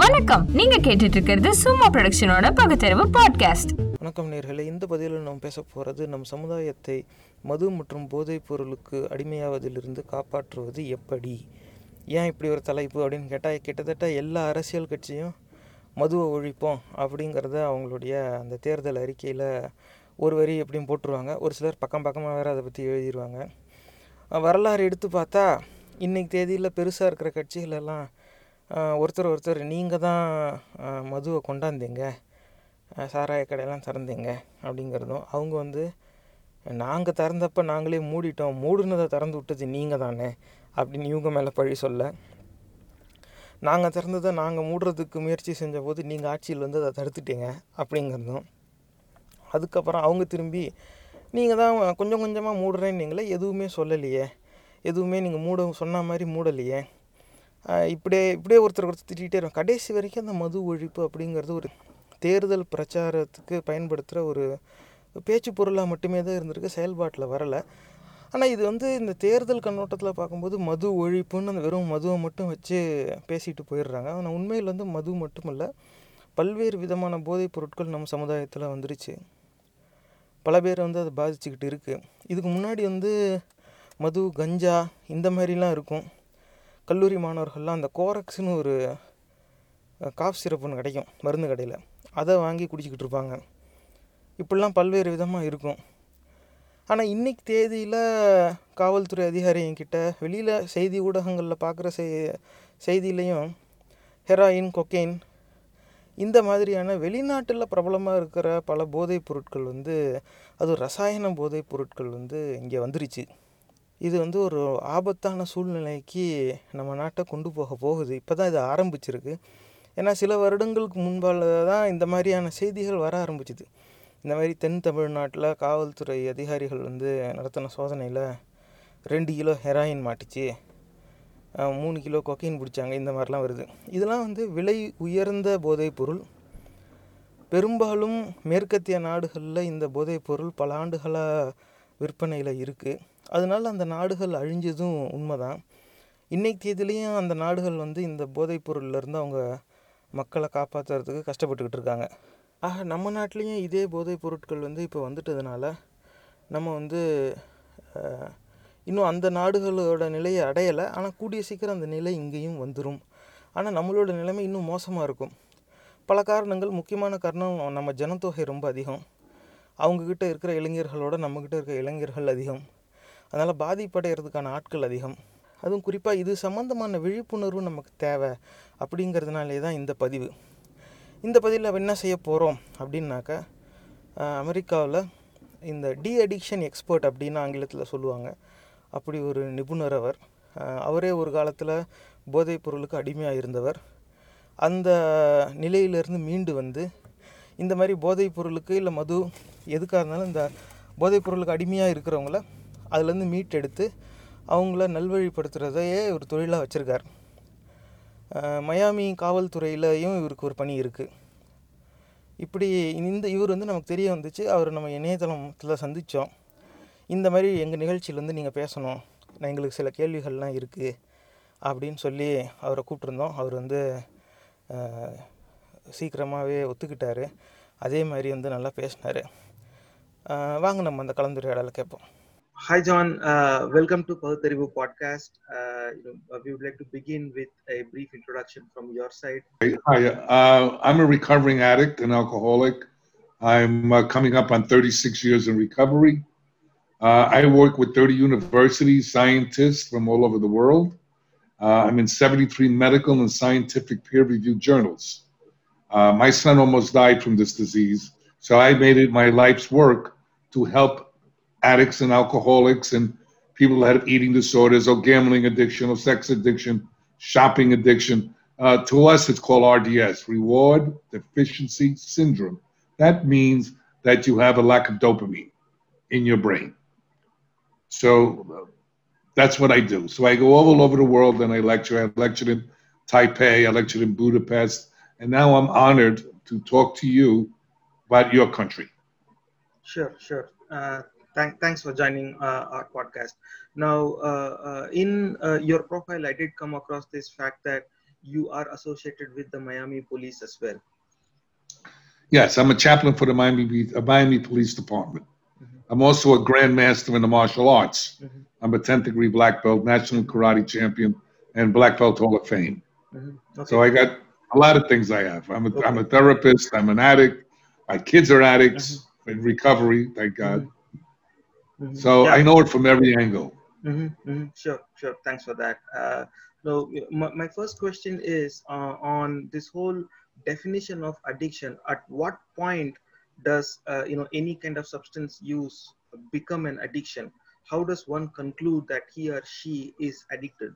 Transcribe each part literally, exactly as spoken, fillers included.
வணக்கம், நீங்க கேட்டுட்டு இருக்கிறது சும்மா ப்ரொடக்ஷனோட பகுத்தறிவு பாட்காஸ்ட். வணக்கம் நேயர்களே, இந்த பதிவில் நாம் பேச போகிறது, நம் சமுதாயத்தை மது மற்றும் போதைப் பொருளுக்கு அடிமையாவதிலிருந்து காப்பாற்றுவது எப்படி. ஏன் இப்படி ஒரு தலைப்பு அப்படின்னு கேட்டால், கிட்டத்தட்ட எல்லா அரசியல் கட்சியும் மதுவை ஒழிப்போம் அப்படிங்கிறத அவங்களுடைய அந்த தேர்தல் அறிக்கையில் ஒரு வரி எப்படியும் போட்டுருவாங்க. ஒரு சிலர் பக்கம் பக்கமாக வேறு அதை பற்றி எழுதிடுவாங்க. வரலாறு எடுத்து பார்த்தா இன்றைக்கி தேதியில் பெருசாக இருக்கிற கட்சிகளெல்லாம் ஒருத்தர் ஒருத்தர் நீங்கள் தான் மதுவை கொண்டாந்தீங்க, சாராய கடையெல்லாம் திறந்தீங்க அப்படிங்கிறதும், அவங்க வந்து நாங்கள் திறந்தப்போ நாங்களே மூடிட்டோம், மூடுனதை திறந்து விட்டது நீங்கள் தானே அப்படின்னு இவங்க மேலே பழி சொல்ல, நாங்கள் திறந்ததை நாங்கள் மூடுறதுக்கு முயற்சி செஞ்ச போது நீங்கள் ஆட்சியில் வந்து அதை தடுத்துட்டீங்க அப்படிங்கிறதும், அதுக்கப்புறம் அவங்க திரும்பி நீங்கள் தான் கொஞ்சம் கொஞ்சமாக மூடுறேன்னீங்களே, எதுவுமே சொல்லலையே, எதுவுமே நீங்கள் மூட சொன்ன மாதிரி மூடலையே, இப்படியே இப்படியே ஒருத்தர் ஒருத்தர் திட்டிகிட்டே இருக்கும். கடைசி வரைக்கும் அந்த மது ஒழிப்பு அப்படிங்கிறது ஒரு தேர்தல் பிரச்சாரத்துக்கு பயன்படுத்துகிற ஒரு பேச்சு பொருளாக மட்டுமே தான் இருந்திருக்கு, செயல்பாட்டில் வரலை. ஆனால் இது வந்து இந்த தேர்தல் கண்ணோட்டத்தில் பார்க்கும்போது மது ஒழிப்புன்னு அந்த வெறும் மதுவை மட்டும் வச்சு பேசிட்டு போயிடுறாங்க. ஆனால் உண்மையில் வந்து மது மட்டுமல்ல, பல்வேறு விதமான போதைப் பொருட்கள் நம்ம சமுதாயத்தில் வந்துருச்சு, பல பேர் வந்து அதை பாதிச்சுக்கிட்டு இருக்குது. இதுக்கு முன்னாடி வந்து மது, கஞ்சா இந்த மாதிரிலாம் இருக்கும். கல்லூரி மாணவர்கள்லாம் அந்த கோரக்ஸ்னு ஒரு காஃப் சிரப்புன்னு கிடைக்கும் மருந்து கடையில், அதை வாங்கி குடிச்சிக்கிட்டு இருப்பாங்க. இப்படிலாம் பல்வேறு விதமாக இருக்கும். ஆனால் இன்றைக்கி தேதியில் காவல்துறை அதிகாரி என்கிட்ட வெளியில் செய்தி ஊடகங்களில் பார்க்குற செய்தியிலையும் ஹெராயின், கொக்கெயின் இந்த மாதிரியான வெளிநாட்டில் பிரபலமாக இருக்கிற பல போதைப் பொருட்கள் வந்து, அது ரசாயன போதைப் பொருட்கள் வந்து இங்கே வந்துருச்சு. இது வந்து ஒரு ஆபத்தான சூழ்நிலைக்கு நம்ம நாட்டை கொண்டு போக போகுது. இப்போ தான் இது ஆரம்பிச்சிருக்கு. ஏன்னா சில வருடங்களுக்கு முன்பால் தான் இந்த மாதிரியான செய்திகள் வர ஆரம்பிச்சிது. இந்த மாதிரி தென் தமிழ்நாட்டில் காவல்துறை அதிகாரிகள் வந்து நடத்தின சோதனையில் ரெண்டு கிலோ ஹெராயின் மாட்டிச்சு, மூணு கிலோ கொக்கைன் பிடிச்சாங்க, இந்த மாதிரிலாம் வருது. இதெல்லாம் வந்து விலை உயர்ந்த போதைப் பொருள். பெரும்பாலும் மேற்கத்திய நாடுகளில் இந்த போதைப் பொருள் பல ஆண்டுகளாக விற்பனையில் இருக்குது. அதனால் அந்த நாடுகள் அழிஞ்சதும் உண்மை தான். இன்றைக்கு தேதியிலையும் அந்த நாடுகள் வந்து இந்த போதைப் பொருள்லேருந்து அவங்க மக்களை காப்பாற்றுறதுக்கு கஷ்டப்பட்டுக்கிட்டு இருக்காங்க. ஆக நம்ம நாட்டிலையும் இதே போதைப் பொருட்கள் வந்து இப்போ வந்துட்டதுனால நம்ம வந்து இன்னும் அந்த நாடுகளோட நிலையை அடையலை. ஆனால் கூடிய சீக்கிரம் அந்த நிலை இங்கேயும் வந்துடும். ஆனால் நம்மளோட நிலைமை இன்னும் மோசமாக இருக்கும். பல காரணங்கள், முக்கியமான காரணம் நம்ம ஜனத்தொகை ரொம்ப அதிகம், அவங்கக்கிட்ட இருக்கிற இளைஞர்களோட நம்மக்கிட்ட இருக்கிற இளைஞர்கள் அதிகம், அதனால் பாதிப்படைகிறதுக்கான ஆட்கள் அதிகம். அதுவும் குறிப்பாக இது சம்மந்தமான விழிப்புணர்வு நமக்கு தேவை. அப்படிங்கிறதுனாலே தான் இந்த பதிவு. இந்த பதிவில் அவன் என்ன செய்ய போகிறோம் அப்படின்னாக்கா, அமெரிக்காவில் இந்த டி அடிக்ஷன் எக்ஸ்பர்ட் அப்படின்னு ஆங்கிலத்தில் சொல்லுவாங்க, அப்படி ஒரு நிபுணர் அவர். அவரே ஒரு காலத்தில் போதைப் பொருளுக்கு அடிமையாக இருந்தவர். அந்த நிலையிலேருந்து மீண்டு வந்து இந்த மாதிரி போதைப் பொருளுக்கு இல்லை மது எதுக்காக இருந்தாலும் இந்த போதைப் பொருளுக்கு அடிமையாக இருக்கிறவங்கள அதுலேருந்து மீட்டெடுத்து அவங்கள நல்வழிப்படுத்துகிறதையே ஒரு தொழிலாக வச்சுருக்கார். மயாமி காவல்துறையிலையும் இவருக்கு ஒரு பணி இருக்குது. இப்படி இந்த இவர் வந்து நமக்கு தெரிய வந்துச்சு, அவர் நம்ம இணையதளத்தில் சந்தித்தோம். இந்த மாதிரி எங்கள் நிகழ்ச்சியில் வந்து நீங்கள் பேசணும், நான் எங்களுக்கு சில கேள்விகள்லாம் இருக்குது அப்படின்னு சொல்லி அவரை கூப்பிட்டுருந்தோம். அவர் வந்து சீக்கிரமாகவே ஒத்துக்கிட்டார். அதே மாதிரி வந்து நல்லா பேசினார். வாங்க நம்ம அந்த கலந்துரையாடலை கேட்போம். Hi, John. Uh, welcome to Pahutarivu podcast. Uh, you know, we would like to begin with a brief introduction from your side. Hi, uh, I'm a recovering addict and alcoholic. I'm uh, coming up on thirty-six years in recovery. Uh, I work with thirty universities, scientists from all over the world. Uh, I'm in seventy-three medical and scientific peer-reviewed journals. Uh, my son almost died from this disease, so I made it my life's work to help addicts and alcoholics and people that have eating disorders or gambling addiction or sex addiction, shopping addiction. Uh, to us, it's called R D S, Reward Deficiency Syndrome. That means that you have a lack of dopamine in your brain. So that's what I do. So I go all over the world and I lecture. I lectured in Taipei, I lectured in Budapest, and now I'm honored to talk to you about your country. Sure, sure. Uh- Thank, thanks for joining uh, our podcast. Now, uh, uh, in uh, your profile, I did come across this fact that you are associated with the Miami Police as well. Yes, I'm a chaplain for the Miami, Miami Police Department. Mm-hmm. I'm also a Grand Master in the martial arts. Mm-hmm. I'm a tenth degree black belt, national karate champion, and black belt hall of fame. Mm-hmm. Okay. So I got a lot of things I have. I'm a, okay. I'm a therapist. I'm an addict. My kids are addicts mm-hmm. in recovery, thank God. Mm-hmm. So yeah. I know it from every angle. Mm-hmm. Mm-hmm. Sure, sure. Thanks for that. Uh, no, my, my first question is uh, on this whole definition of addiction. At what point does uh, you know any kind of substance use become an addiction? How does one conclude that he or she is addicted?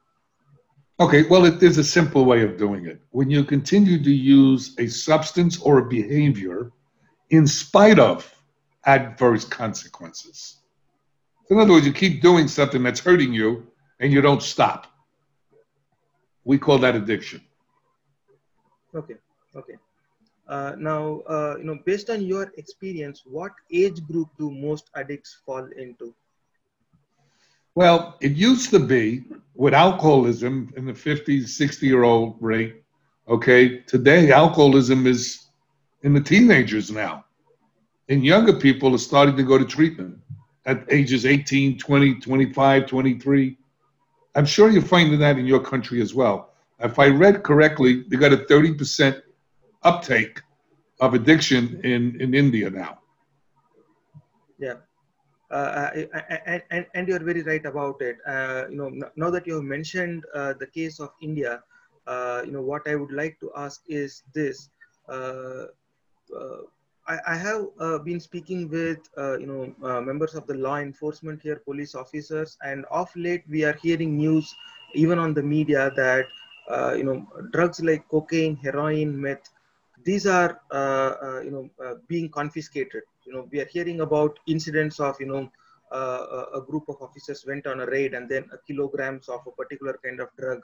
Okay, well, it is a simple way of doing it. When you continue to use a substance or a behavior in spite of adverse consequences. In other words, you keep doing something that's hurting you and you don't stop. We call that addiction. Okay, okay. Uh, now, uh, you know, based on your experience, what age group do most addicts fall into? Well, it used to be with alcoholism in the fifty, sixty-year-old rate, okay? Today, alcoholism is in the teenagers now. And younger people are starting to go to treatment at ages eighteen, twenty, twenty-five, twenty-three. I'm sure you're finding that in your country as well. If I read correctly, they got a thirty percent uptake of addiction in, in India now. Yeah. Uh, and, and, and you're very right about it. Uh, you know, now that you have mentioned uh, the case of India, uh, you know, what I would like to ask is this. Uh, uh, I, I have uh, been speaking with, uh, you know, uh, members of the law enforcement here, police officers, and of late we are hearing news, even on the media, that, uh, you know, drugs like cocaine, heroin, meth, these are, uh, uh, you know, uh, being confiscated. You know, we are hearing about incidents of, you know, uh, a group of officers went on a raid and then a kilograms of a particular kind of drug,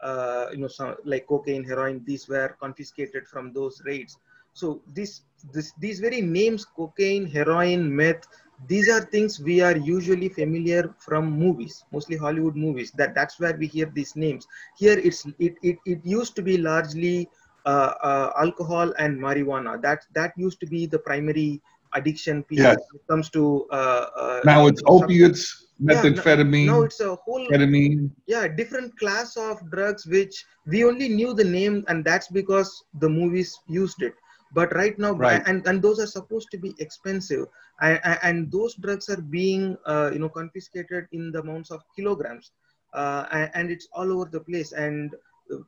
uh, you know, some, like cocaine, heroin, these were confiscated from those raids. So this, this, these very names, cocaine, heroin, meth, these are things we are usually familiar from movies, mostly Hollywood movies. That, that's where we hear these names. Here, it's it it, it used to be largely uh, uh, alcohol and marijuana. That, that used to be the primary addiction piece yes. when it comes to uh, uh, now it's opiates, methamphetamine. Yeah, now, now it's a whole ketamine. Yeah, different class of drugs which we only knew the name, and that's because the movies used it. But right now, right. and and those are supposed to be expensive, and, and those drugs are being uh, you know confiscated in the amounts of kilograms, uh, and, and it's all over the place. And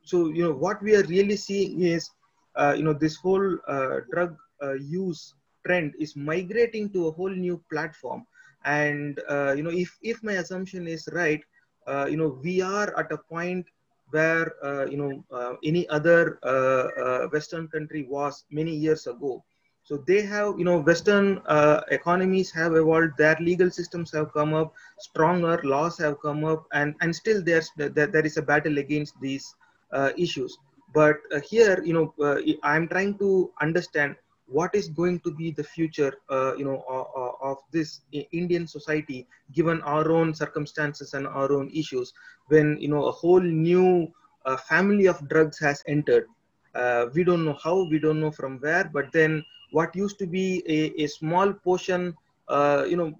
so you know what we are really seeing is uh, you know this whole uh, drug uh, use trend is migrating to a whole new platform, and uh, you know if if my assumption is right, uh, you know we are at a point where uh, you know uh, any other uh, uh, Western country was many years ago. So they have you know Western uh, economies have evolved, their legal systems have come up, stronger laws have come up, and and still there's there, there is a battle against these uh, issues. But uh, here you know uh, I'm trying to understand what is going to be the future, uh, you know, of, of this Indian society, given our own circumstances and our own issues, when, you know, a whole new uh, family of drugs has entered. Uh, we don't know how, we don't know from where, but then what used to be a, a small portion, uh, you know,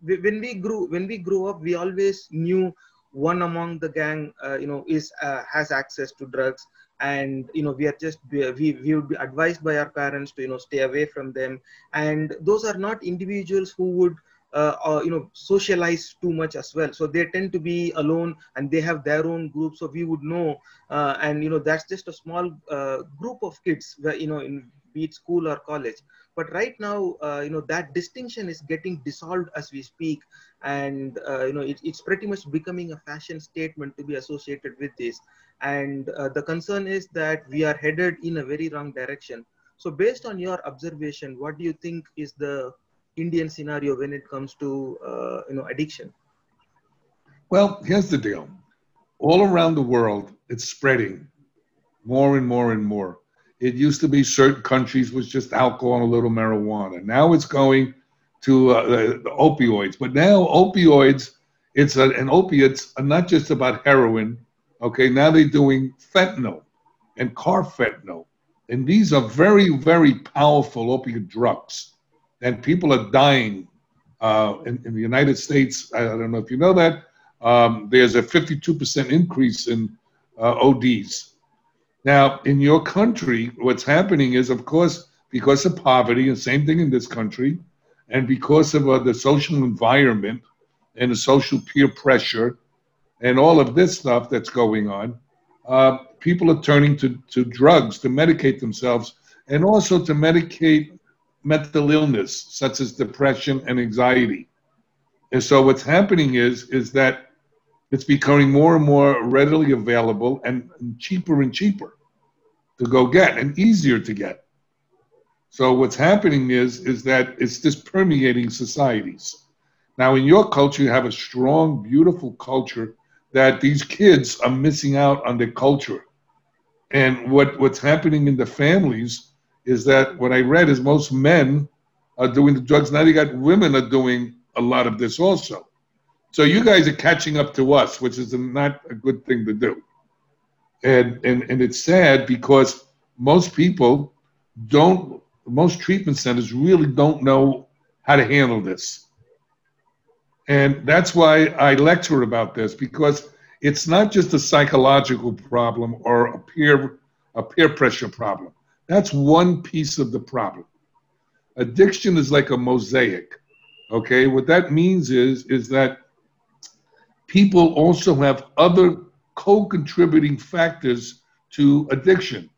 when we grew, when we grew up, we always knew one among the gang, uh, you know, is uh, has access to drugs. And, you know, we are just, we, we would be advised by our parents to, you know, stay away from them. And those are not individuals who would, uh, uh, you know, socialize too much as well. So they tend to be alone and they have their own group. So we would know, uh, and, you know, that's just a small uh, group of kids, where, you know, in be it school or college. But right now, uh, you know, that distinction is getting dissolved as we speak. And, uh, you know, it, it's pretty much becoming a fashion statement to be associated with this. And uh, the concern is that we are headed in a very wrong direction. So based on your observation, what do you think is the Indian scenario when it comes to uh, you know addiction? Well, here's the deal. All around the world, it's spreading more and more and more. It used to be certain countries was just alcohol and a little marijuana. Now it's going to uh, the, the opioids. But now opioids, it's a, and opiates are not just about heroin. Okay, now they're doing fentanyl. and carfentanil. And these are very, very powerful opiate drugs. And people are dying uh, in, in the United States. I don't know if you know that. Um, there's a fifty-two percent increase in uh, O Ds. Now, in your country, what's happening is, of course, because of poverty, and same thing in this country, and because of uh, the social environment and the social peer pressure and all of this stuff that's going on, uh, people are turning to, to drugs to medicate themselves and also to medicate mental illness, such as depression and anxiety. And so what's happening is, is that it's becoming more and more readily available and cheaper and cheaper to go get and easier to get. So what's happening is, is that it's just permeating societies. Now, in your culture, you have a strong, beautiful culture that these kids are missing out on their culture. And what, what's happening in the families is that what I read is most men are doing the drugs. Now you got women are doing a lot of this also. So you guys are catching up to us, which is not a good thing to do. And, and, and it's sad because most people don't, most treatment centers really don't know how to handle this. And that's why I lecture about this, because it's not just a psychological problem or a peer, a peer pressure problem. That's one piece of the problem. Addiction is like a mosaic, okay? What that means is, is that people also have other co-contributing factors to addiction.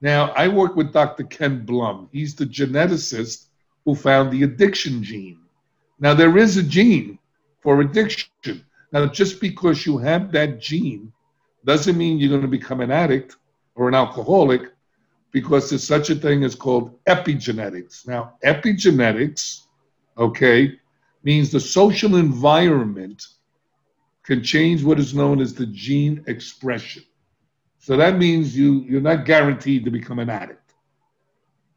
Now, I work with Doctor Ken Blum. He's the geneticist who found the addiction gene. Now, there is a gene for addiction. Now, just because you have that gene doesn't mean you're going to become an addict or an alcoholic, because there's such a thing as called epigenetics. Now, epigenetics, okay, means the social environment can change what is known as the gene expression. So that means you, you're not guaranteed to become an addict,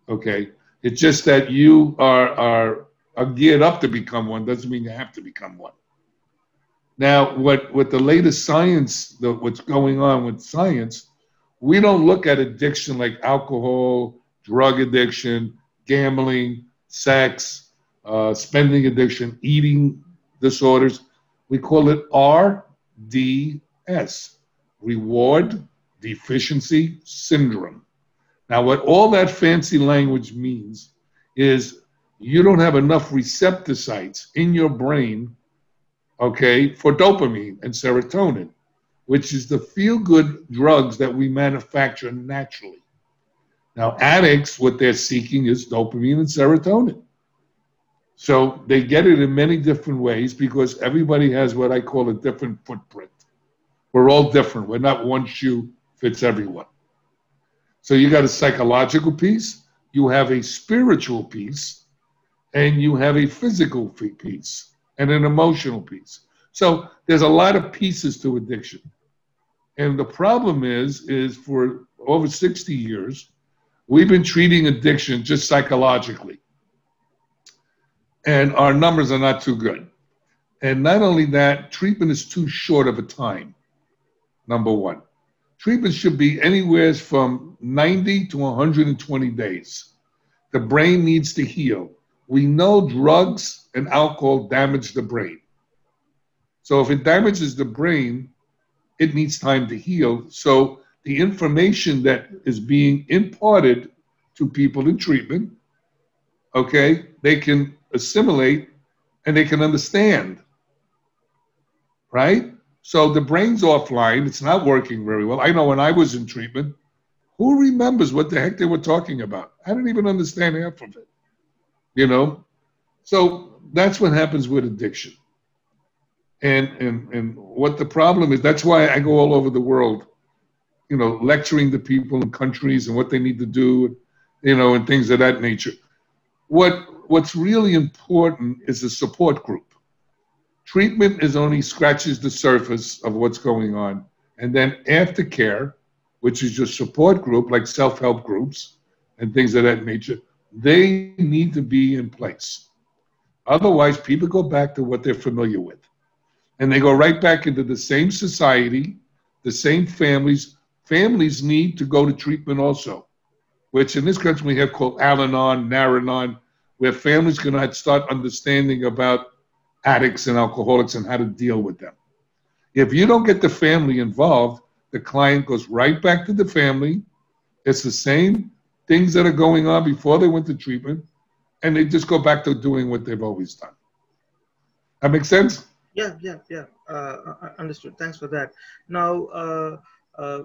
okay? It's just that you are, are, are geared up to become one, doesn't mean you have to become one. Now, what, what the latest science, the, what's going on with science, we don't look at addiction like alcohol, drug addiction, gambling, sex, uh, spending addiction, eating disorders. We call it R D S, Reward Deficiency Syndrome. Now, what all that fancy language means is you don't have enough receptor sites in your brain, okay, for dopamine and serotonin, which is the feel-good drugs that we manufacture naturally. Now, addicts, what they're seeking is dopamine and serotonin. So they get it in many different ways because everybody has what I call a different footprint. We're all different. We're not one shoe fits everyone. So you got a psychological piece, you have a spiritual piece, and you have a physical piece and an emotional piece. So there's a lot of pieces to addiction. And the problem is, is for over sixty years, we've been treating addiction just psychologically. And our numbers are not too good. And not only that, treatment is too short of a time, number one. Treatment should be anywhere from ninety to one hundred twenty days. The brain needs to heal. We know drugs and alcohol damage the brain. So if it damages the brain, it needs time to heal. So the information that is being imparted to people in treatment, okay, they can assimilate and they can understand, right? So the brain's offline. It's not working very well. I know when I was in treatment, who remembers what the heck they were talking about? I didn't even understand half of it, you know? So that's what happens with addiction. And, and and what the problem is, that's why I go all over the world, you know, lecturing the people in countries and what they need to do, you know, and things of that nature. What What's really important is a support group. Treatment is only scratches the surface of what's going on. And then aftercare, which is your support group, like self-help groups and things of that nature, they need to be in place. Otherwise, people go back to what they're familiar with. And they go right back into the same society, the same families, families need to go to treatment also, which in this country we have called Al-Anon, Naranon, where families can start understanding about addicts and alcoholics and how to deal with them. If you don't get the family involved, the client goes right back to the family. It's the same things that are going on before they went to treatment, and they just go back to doing what they've always done. That makes sense? Yeah, yeah, yeah. Uh, understood. Thanks for that. Now, uh, uh,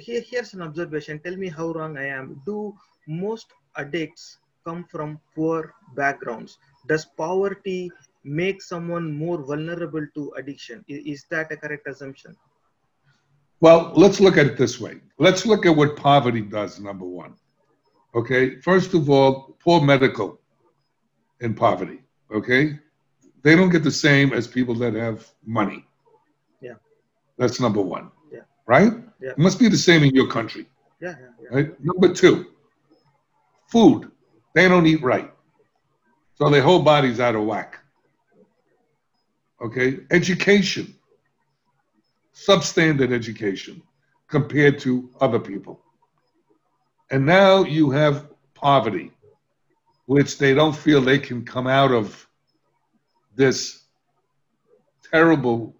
here, here's an observation. Tell me how wrong I am. Do most addicts come from poor backgrounds? Does poverty make someone more vulnerable to addiction? Is that a correct assumption? Well, let's look at it this way. Let's look at what poverty does, number one. Okay, first of all, poor medical in poverty, okay? They don't get the same as people that have money. Yeah. That's number one. Yeah. Right? Yeah. It must be the same in your country. Yeah, yeah, yeah. Right? Number two, food. They don't eat right. So their whole body's out of whack. Okay? Education. Substandard education compared to other people. And now you have poverty, which they don't feel they can come out of this terrible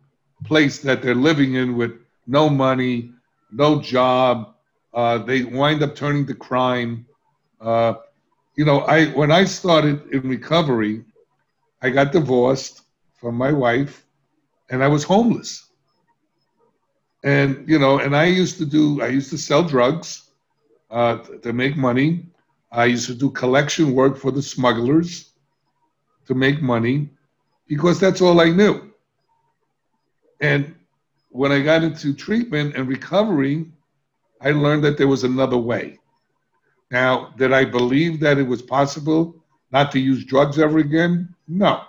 place that they're living in with no money, no job. Uh, they wind up turning to crime. Uh, you know, I when I started in recovery, I got divorced from my wife, and I was homeless. And, you know, and I used to do, I used to sell drugs uh, to make money. I used to do collection work for the smugglers to make money, because that's all I knew. And when I got into treatment and recovery, I learned that there was another way. Now, did I believe that it was possible not to use drugs ever again? No.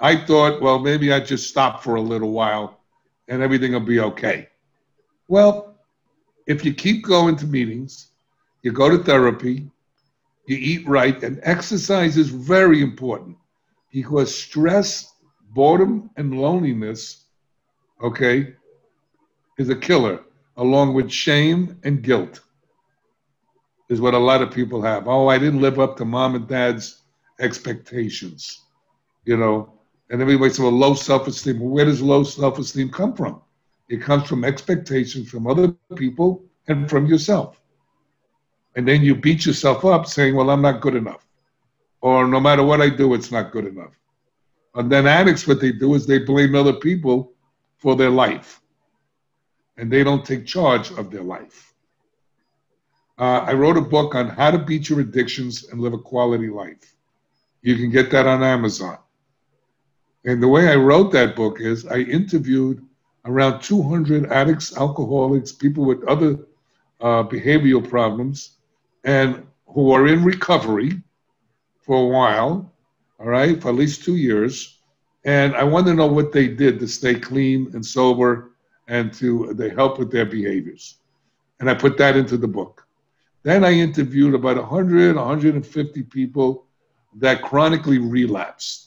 I thought, well, maybe I'd just stop for a little while and everything will be okay. Well, if you keep going to meetings, you go to therapy, you eat right, and exercise is very important. Because stress, boredom, and loneliness, okay, is a killer, along with shame and guilt, is what a lot of people have. Oh, I didn't live up to mom and dad's expectations, you know. And everybody's about low self-esteem. Well, where does low self-esteem come from? It comes from expectations from other people and from yourself. And then you beat yourself up saying, well, I'm not good enough. Or no matter what I do, it's not good enough. And then addicts, what they do is they blame other people for their life. And they don't take charge of their life. Uh, I wrote a book on how to beat your addictions and live a quality life. You can get that on Amazon. And the way I wrote that book is I interviewed around two hundred addicts, alcoholics, people with other uh, behavioral problems, and who are in recovery for a while, all right, for at least two years. And I want to know what they did to stay clean and sober and to they help with their behaviors. And I put that into the book. Then I interviewed about one hundred, one hundred fifty people that chronically relapsed.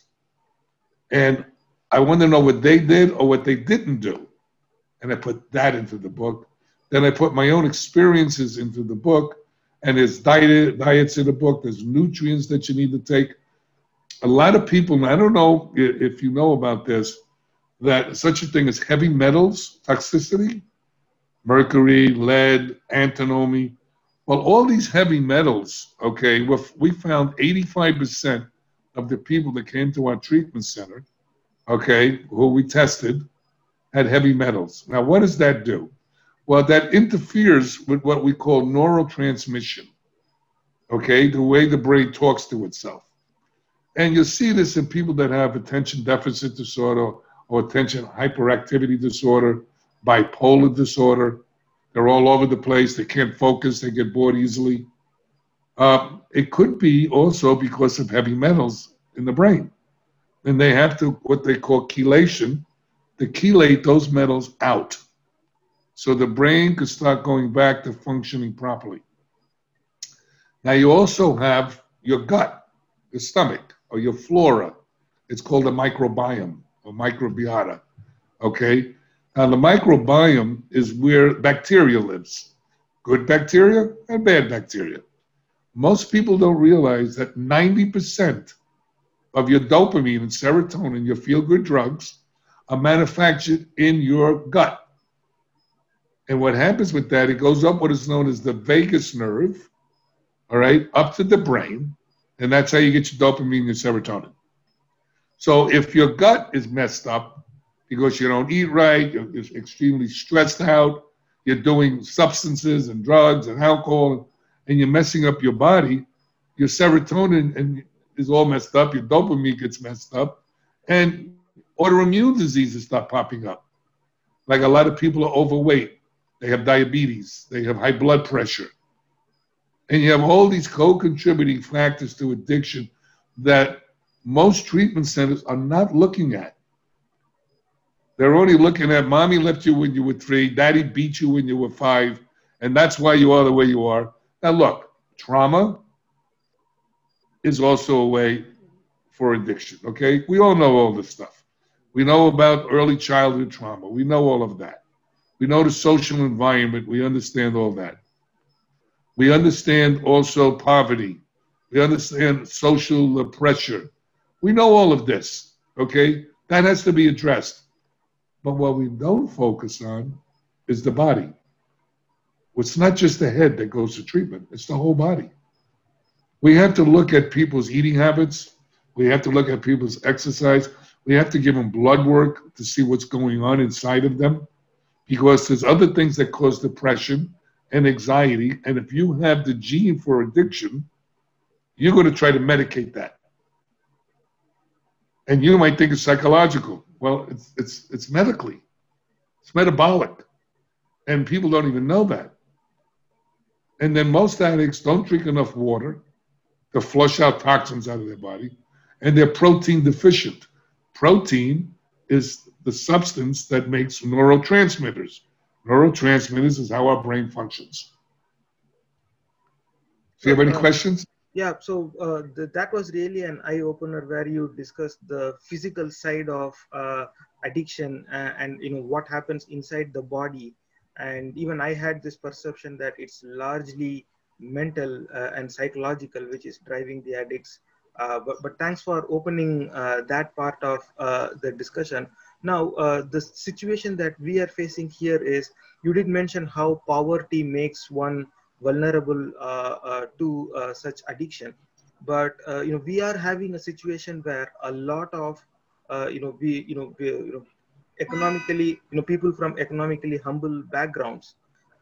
And I want to know what they did or what they didn't do. And I put that into the book. Then I put my own experiences into the book. And there's diet, diets in the book. There's nutrients that you need to take. A lot of people, and I don't know if you know about this, that such a thing as heavy metals, toxicity, mercury, lead, antimony. Well, all these heavy metals, okay, we found eighty-five percent of the people that came to our treatment center, okay, who we tested, had heavy metals. Now, what does that do? Well, that interferes with what we call neurotransmission, okay, the way the brain talks to itself. And you'll see this in people that have attention deficit disorder or attention hyperactivity disorder, bipolar disorder. They're all over the place. They can't focus. They get bored easily. Uh, it could be also because of heavy metals in the brain. And they have to, what they call chelation, to chelate those metals out. So the brain could start going back to functioning properly. Now you also have your gut, your stomach, or your flora. It's called a microbiome or microbiota, okay? Now, the microbiome is where bacteria lives, good bacteria and bad bacteria. Most people don't realize that ninety percent of your dopamine and serotonin, your feel-good drugs, are manufactured in your gut. And what happens with that, it goes up what is known as the vagus nerve, all right, up to the brain, and that's how you get your dopamine and your serotonin. So if your gut is messed up because you don't eat right, you're extremely stressed out, you're doing substances and drugs and alcohol, and you're messing up your body, your serotonin and is all messed up, your dopamine gets messed up, and autoimmune diseases start popping up. Like a lot of people are overweight, they have diabetes, they have high blood pressure. And you have all these co-contributing factors to addiction that most treatment centers are not looking at. They're only looking at mommy left you when you were three, daddy beat you when you were five, and that's why you are the way you are. Now look, trauma is also a way for addiction, okay? We all know all this stuff. We know about early childhood trauma. We know all of that. We know the social environment. We understand all that. We understand also poverty. We understand social pressure. We know all of this, okay? That has to be addressed. But what we don't focus on is the body. It's not just the head that goes to treatment. It's the whole body. We have to look at people's eating habits. We have to look at people's exercise. We have to give them blood work to see what's going on inside of them, because there's other things that cause depression and anxiety. And if you have the gene for addiction, you're going to try to medicate that. And you might think it's psychological. Well, it's it's it's medically. It's metabolic. And people don't even know that. And then most addicts don't drink enough water to flush out toxins out of their body, and they're protein deficient. Protein is the substance that makes neurotransmitters. Neurotransmitters is how our brain functions. Do you have any uh, questions? Yeah, so uh, the, that was really an eye-opener where you discussed the physical side of uh, addiction uh, and you know what happens inside the body. And even I had this perception that it's largely mental uh, and psychological, which is driving the addicts. Uh, but, but thanks for opening uh, that part of uh, the discussion. Now, uh, the situation that we are facing here is, you did mention how poverty makes one vulnerable uh, uh, to uh, such addiction. But uh, you know, we are having a situation where a lot of uh, you know we you know we, you know economically you know people from economically humble backgrounds.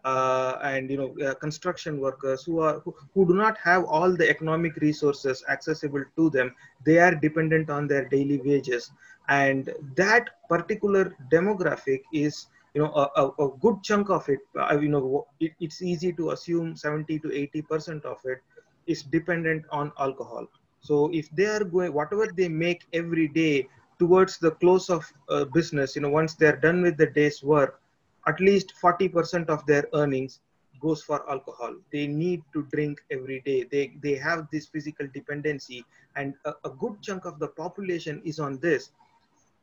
Uh, and you know, uh, construction workers who are who, who do not have all the economic resources accessible to them. They are dependent on their daily wages, and that particular demographic is, you know, a, a, a good chunk of it. Uh, you know, it, it's easy to assume seventy to eighty percent of it is dependent on alcohol. So if they are going, whatever they make every day towards the close of uh, business, you know, once they're done with the day's work, at least forty percent of their earnings goes for alcohol. They need to drink every day. They they have this physical dependency, and a, a good chunk of the population is on this.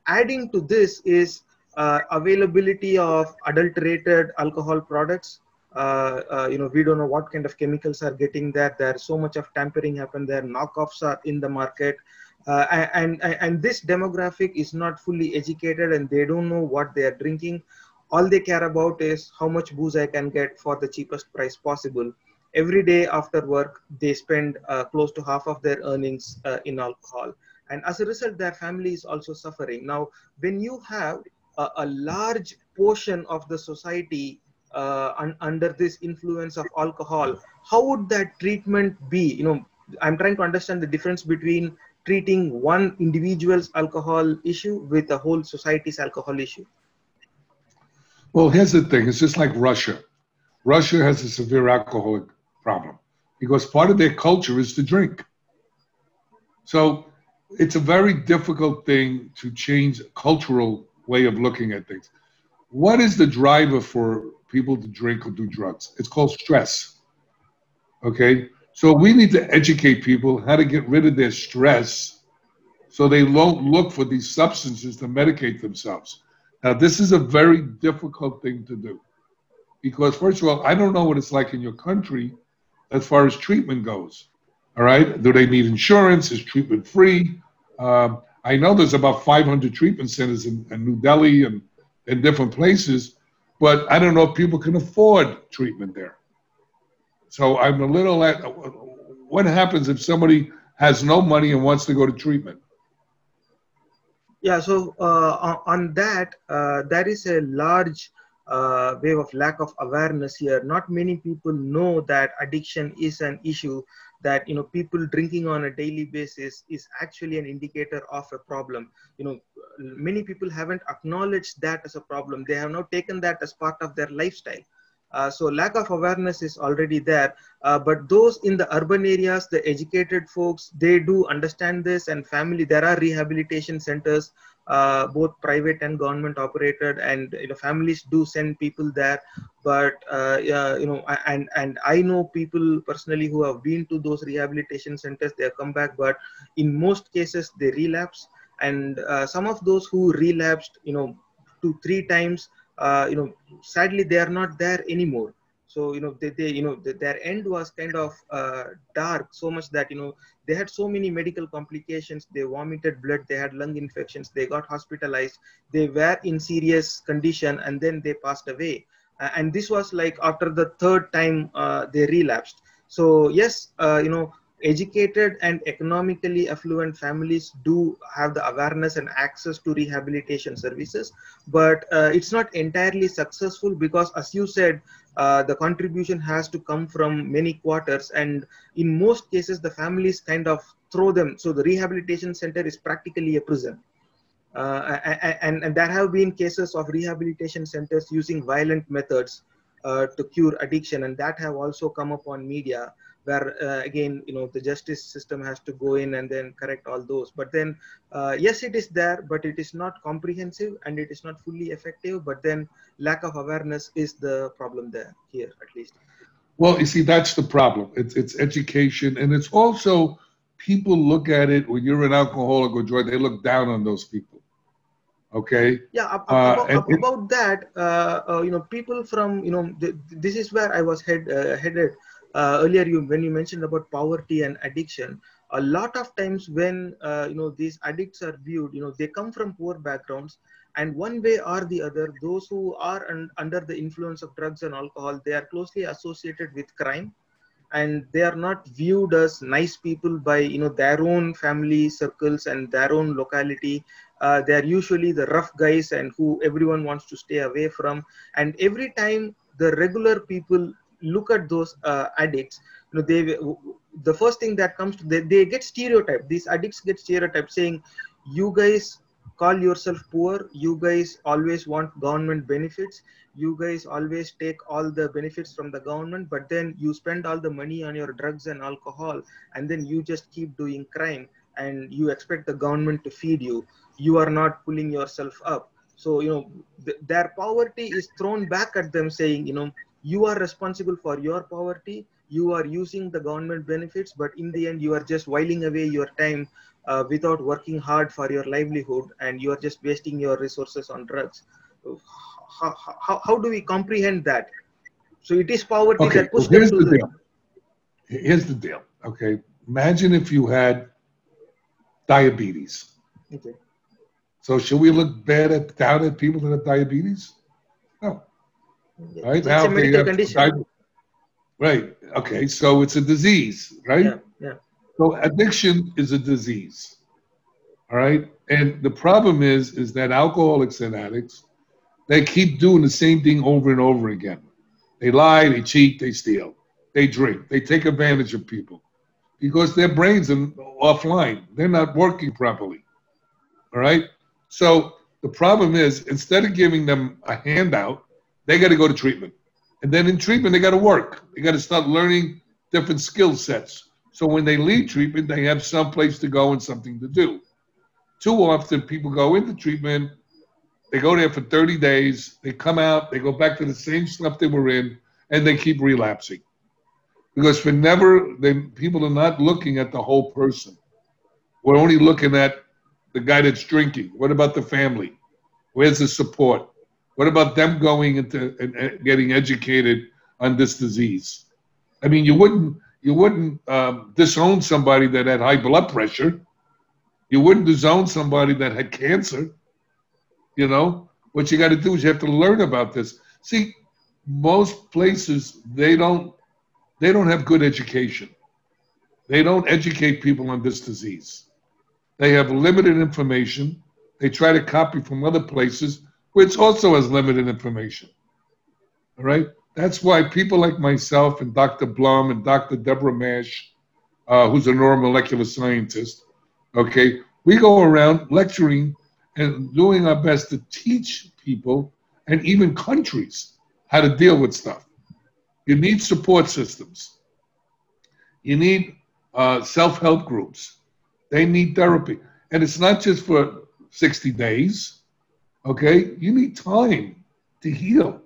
Adding to this is uh, availability of adulterated alcohol products. Uh, uh, you know, we don't know what kind of chemicals are getting there. There's so much of tampering happened there. Knockoffs are in the market. Uh, and, and, and this demographic is not fully educated, and they don't know what they are drinking. All they care about is how much booze I can get for the cheapest price possible. Every day after work, they spend uh, close to half of their earnings uh, in alcohol. And as a result, their family is also suffering. Now, when you have a, a large portion of the society uh, un- under this influence of alcohol, how would that treatment be? You know, I'm trying to understand the difference between treating one individual's alcohol issue with the whole society's alcohol issue. Well, here's the thing. It's just like Russia. Russia has a severe alcoholic problem because part of their culture is to drink. So it's a very difficult thing to change a cultural way of looking at things. What is the driver for people to drink or do drugs? It's called stress, okay? So we need to educate people how to get rid of their stress so they won't look for these substances to medicate themselves. Now, this is a very difficult thing to do because, first of all, I don't know what it's like in your country as far as treatment goes, all right? Do they need insurance? Is treatment free? Uh, I know there's about five hundred treatment centers in, in New Delhi and in different places, but I don't know if people can afford treatment there. So I'm a little at, what happens if somebody has no money and wants to go to treatment? Yeah, so uh, on that, uh, there is a large uh, wave of lack of awareness here. Not many people know that addiction is an issue, that, you know, people drinking on a daily basis is actually an indicator of a problem. You know, many people haven't acknowledged that as a problem. They have not taken that as part of their lifestyle. Uh, so lack of awareness is already there, uh, but those in the urban areas, the educated folks, they do understand this, and family, there are rehabilitation centers, uh, both private and government operated, and, you know, families do send people there. But, uh, uh, you know, and, and I know people personally who have been to those rehabilitation centers, they have come back, but in most cases they relapse. And uh, some of those who relapsed, you know, two, three times, Uh, you know, sadly, they are not there anymore. So, you know, they, they you know, they, their end was kind of uh, dark, so much that, you know, they had so many medical complications. They vomited blood, they had lung infections, they got hospitalized, they were in serious condition, and then they passed away. Uh, and this was like after the third time uh, they relapsed. So yes, uh, you know, educated and economically affluent families do have the awareness and access to rehabilitation services, but uh, it's not entirely successful because, as you said, uh, the contribution has to come from many quarters, and in most cases the families kind of throw them. So the rehabilitation center is practically a prison. Uh, and, and there have been cases of rehabilitation centers using violent methods uh, to cure addiction, and that have also come up on media, where uh, again, you know, the justice system has to go in and then correct all those. But then, uh, yes, it is there, but it is not comprehensive and it is not fully effective. But then lack of awareness is the problem there, here at least. Well, you see, that's the problem. It's, it's education. And it's also, people look at it, when you're an alcoholic or drug, they look down on those people. Okay. Yeah, ab- ab- uh, ab- about it, that, uh, uh, you know, people from, you know, th- this is where I was head, uh, headed. Uh, earlier, you, when you mentioned about poverty and addiction, a lot of times when, uh, you know, these addicts are viewed, you know, they come from poor backgrounds, and one way or the other, those who are un- under the influence of drugs and alcohol, they are closely associated with crime, and they are not viewed as nice people by, you know, their own family circles and their own locality. Uh, they are usually the rough guys and who everyone wants to stay away from. And every time the regular people look at those uh, addicts, you know, they, the first thing that comes to, they, they get stereotyped. These addicts get stereotyped, saying, you guys call yourself poor, you guys always want government benefits, you guys always take all the benefits from the government, but then you spend all the money on your drugs and alcohol, and then you just keep doing crime, and you expect the government to feed you. You are not pulling yourself up. So, you know, th- their poverty is thrown back at them, saying, you know, you are responsible for your poverty, you are using the government benefits, but in the end you are just whiling away your time uh, without working hard for your livelihood, and you are just wasting your resources on drugs. How, how, how do we comprehend that? So it is poverty okay. that pushes well, them to the... Deal. Here's the deal, okay? Imagine if you had diabetes. Okay. So should we look bad at, down at people that have diabetes? No. Right, it's now, a medical okay, condition. Diabetes. Right. Okay. So it's a disease, right? Yeah, yeah. So addiction is a disease. All right. And the problem is, is that alcoholics and addicts, they keep doing the same thing over and over again. They lie, they cheat, they steal, they drink, they take advantage of people because their brains are offline. They're not working properly. All right. So the problem is, instead of giving them a handout, they got to go to treatment. And then in treatment, they got to work. They got to start learning different skill sets. So when they leave treatment, they have some place to go and something to do. Too often, people go into treatment, they go there for thirty days, they come out, they go back to the same stuff they were in, and they keep relapsing. Because for never, they, people are not looking at the whole person. We're only looking at the guy that's drinking. What about the family? Where's the support? What about them going into and getting educated on this disease? I mean, you wouldn't you wouldn't um, disown somebody that had high blood pressure. You wouldn't disown somebody that had cancer. You know, what you got to do is you have to learn about this. See, most places they don't they don't have good education. They don't educate people on this disease. They have limited information. They try to copy from other places, which also has limited information. All right? That's why people like myself and Doctor Blum and Doctor Deborah Mash, uh, who's a neuromolecular scientist, okay, we go around lecturing and doing our best to teach people and even countries how to deal with stuff. You need support systems. You need uh, self-help groups. They need therapy. And it's not just for sixty days, okay? You need time to heal.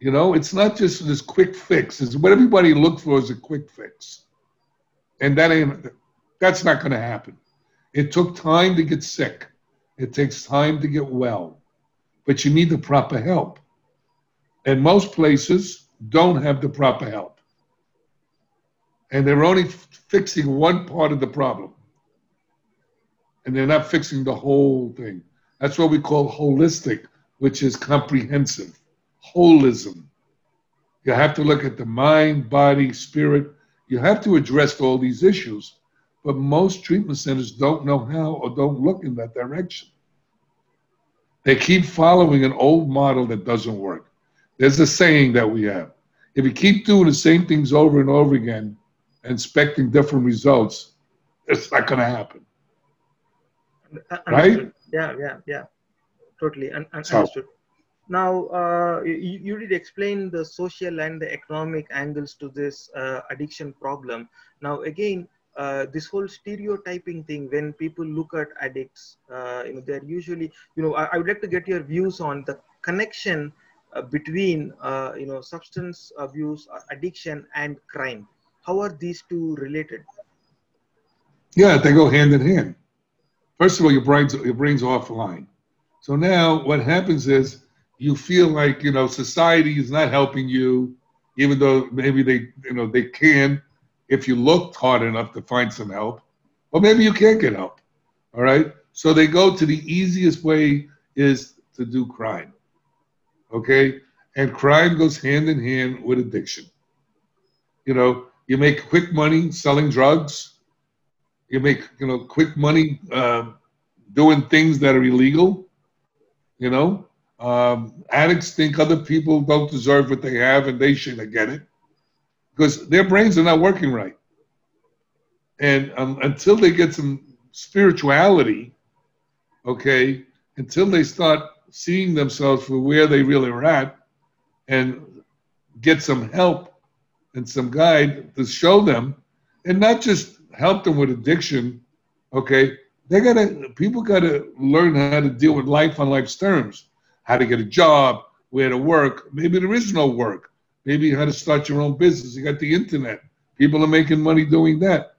You know, it's not just this quick fix. It's what everybody looks for is a quick fix. And that ain't, that's not going to happen. It took time to get sick. It takes time to get well. But you need the proper help. And most places don't have the proper help. And they're only f- fixing one part of the problem. And they're not fixing the whole thing. That's what we call holistic, which is comprehensive. Holism. You have to look at the mind, body, spirit. You have to address all these issues, but most treatment centers don't know how or don't look in that direction. They keep following an old model that doesn't work. There's a saying that we have. If you keep doing the same things over and over again and expecting different results, it's not going to happen. Understood. Right? Yeah, yeah, yeah. Totally. Un- un- so, understood. Now, uh, you, you did explain the social and the economic angles to this uh, addiction problem. Now, again, uh, this whole stereotyping thing, when people look at addicts, uh, you know, they're usually, you know, I, I would like to get your views on the connection uh, between, uh, you know, substance abuse, addiction, and crime. How are these two related? Yeah, they go hand in hand. First of all, your brain's, your brain's offline. So now what happens is, you feel like, you know, society is not helping you, even though maybe they, you know, they can, if you looked hard enough to find some help, or maybe you can't get help, all right? So they go to the easiest way is to do crime, okay? And crime goes hand in hand with addiction. You know, you make quick money selling drugs. You make, you know, quick money uh, doing things that are illegal, you know? Um, addicts think other people don't deserve what they have and they shouldn't get it because their brains are not working right. And um, until they get some spirituality, okay, until they start seeing themselves for where they really are at and get some help and some guide to show them and not just help them with addiction, okay, they gotta, people gotta learn how to deal with life on life's terms. How to get a job, where to work. Maybe there is no work. Maybe how to start your own business. You got the internet. People are making money doing that.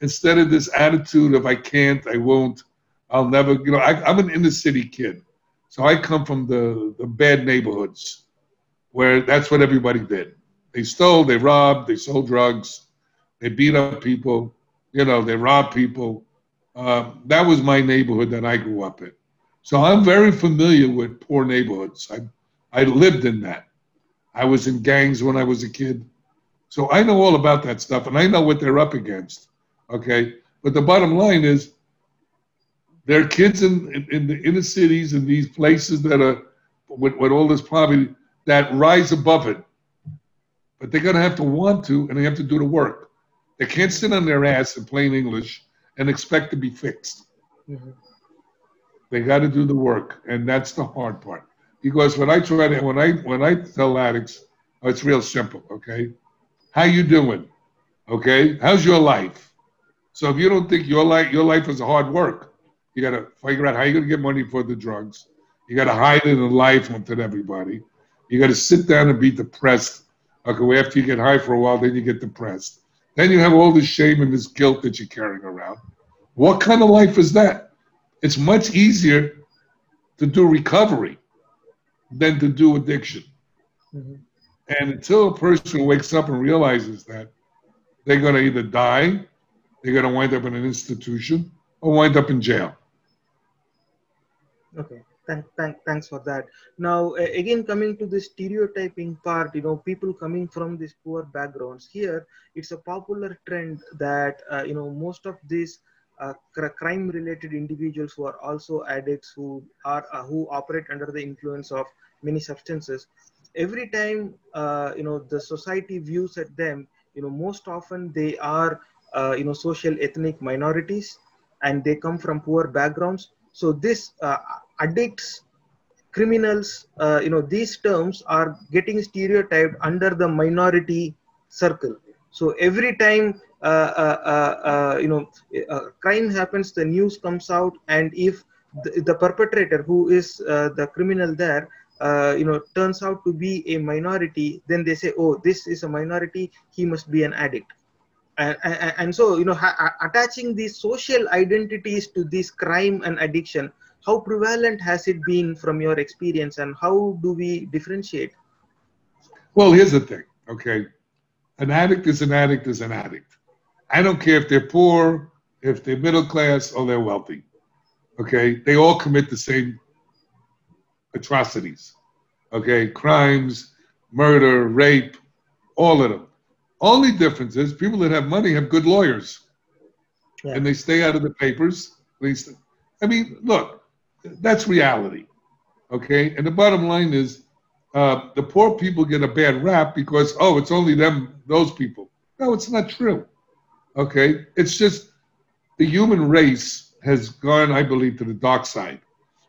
Instead of this attitude of I can't, I won't, I'll never, you know, I, I'm an inner city kid. So I come from the, the bad neighborhoods where that's what everybody did. They stole, they robbed, they sold drugs, they beat up people, you know, they robbed people. Uh, that was my neighborhood that I grew up in. So I'm very familiar with poor neighborhoods. I I lived in that. I was in gangs when I was a kid. So I know all about that stuff, and I know what they're up against, okay? But the bottom line is there are kids in, in, in the inner cities and these places that are with, with all this poverty that rise above it. But they're going to have to want to, and they have to do the work. They can't sit on their ass in plain English and expect to be fixed. Mm-hmm. They got to do the work, and that's the hard part. Because when I try to, when I when I tell addicts, oh, it's real simple. Okay, how you doing? Okay, how's your life? So if you don't think your life your life is hard work, you got to figure out how you're gonna get money for the drugs. You got to hide it in life from everybody. You got to sit down and be depressed. Okay, after you get high for a while, then you get depressed. Then you have all this shame and this guilt that you're carrying around. What kind of life is that? It's much easier to do recovery than to do addiction. Mm-hmm. And until a person wakes up and realizes that, they're going to either die, they're going to wind up in an institution, or wind up in jail. Okay. Thank, thank, thanks for that. Now, again, coming to the stereotyping part, you know, people coming from these poor backgrounds here, it's a popular trend that, uh, you know, most of these uh, cr- crime-related individuals who are also addicts, who are uh, who operate under the influence of many substances, every time, uh, you know, the society views at them, you know, most often they are, uh, you know, social ethnic minorities, and they come from poor backgrounds. So this uh, addicts, criminals, uh, you know, these terms are getting stereotyped under the minority circle. So every time, uh, uh, uh, uh, you know, uh, crime happens, the news comes out, and if the, the perpetrator, who is uh, the criminal there, uh, you know, turns out to be a minority, then they say, oh, this is a minority, he must be an addict. And, and, and so, you know, ha- attaching these social identities to this crime and addiction, how prevalent has it been from your experience, and how do we differentiate? Well, here's the thing, okay? An addict is an addict is an addict. I don't care if they're poor, if they're middle class, or they're wealthy, okay? They all commit the same atrocities, okay? Crimes, murder, rape, all of them. Only difference is people that have money have good lawyers, yeah. and they stay out of the papers. They st- I mean, look. That's reality, okay? And the bottom line is uh, the poor people get a bad rap because, oh, it's only them, those people. No, it's not true, okay? It's just the human race has gone, I believe, to the dark side.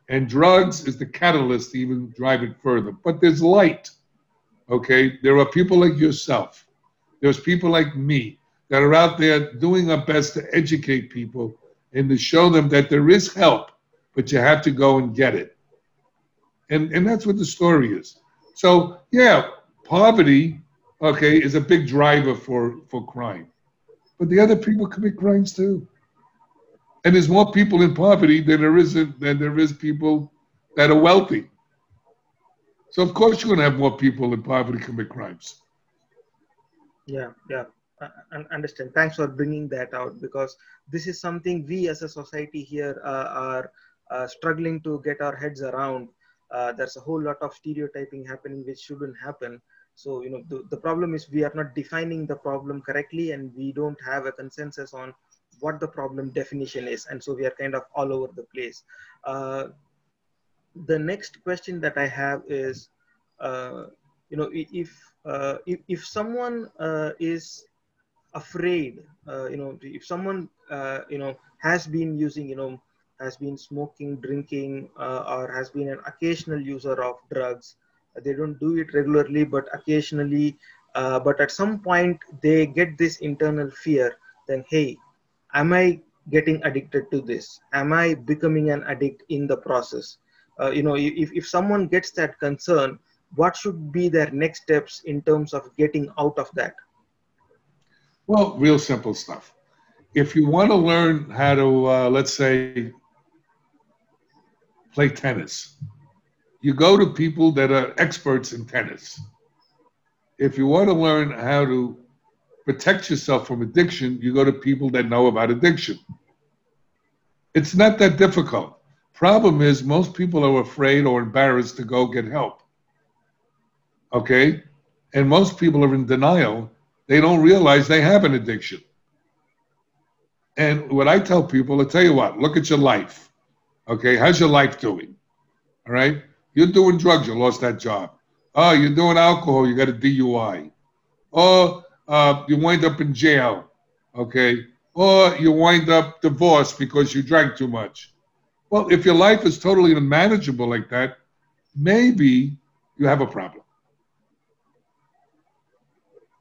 And drugs is the catalyst to even drive it further. But there's light, okay? There are people like yourself. There's people like me that are out there doing our best to educate people and to show them that there is help, but you have to go and get it. And and that's what the story is. So, yeah, poverty, okay, is a big driver for, for crime. But the other people commit crimes too. And there's more people in poverty than there is, than there is people that are wealthy. So, of course, you're going to have more people in poverty commit crimes. Yeah, yeah. I understand. Thanks for bringing that out, because this is something we as a society here uh, are Uh, struggling to get our heads around. Uh, there's a whole lot of stereotyping happening which shouldn't happen. So, you know, the, the problem is we are not defining the problem correctly, and we don't have a consensus on what the problem definition is. And so we are kind of all over the place. Uh, the next question that I have is, uh, you know, if, uh, if, if someone uh, is afraid, uh, you know, if someone, uh, you know, has been using, you know, has been smoking, drinking, uh, or has been an occasional user of drugs. They don't do it regularly, but occasionally, uh, but at some point they get this internal fear, then, hey, am I getting addicted to this? Am I becoming an addict in the process? Uh, you know, if, if someone gets that concern, what should be their next steps in terms of getting out of that? Well, real simple stuff. If you want to learn how to, uh, let's say, play tennis, you go to people that are experts in tennis. If you want to learn how to protect yourself from addiction, you go to people that know about addiction. It's not that difficult. Problem is, most people are afraid or embarrassed to go get help. Okay? And most people are in denial. They don't realize they have an addiction. And what I tell people, I tell you what, look at your life. Okay, how's your life doing? All right? You're doing drugs, you lost that job. Oh, you're doing alcohol, you got a D U I. Or uh, you wind up in jail, okay? Or you wind up divorced because you drank too much. Well, if your life is totally unmanageable like that, maybe you have a problem.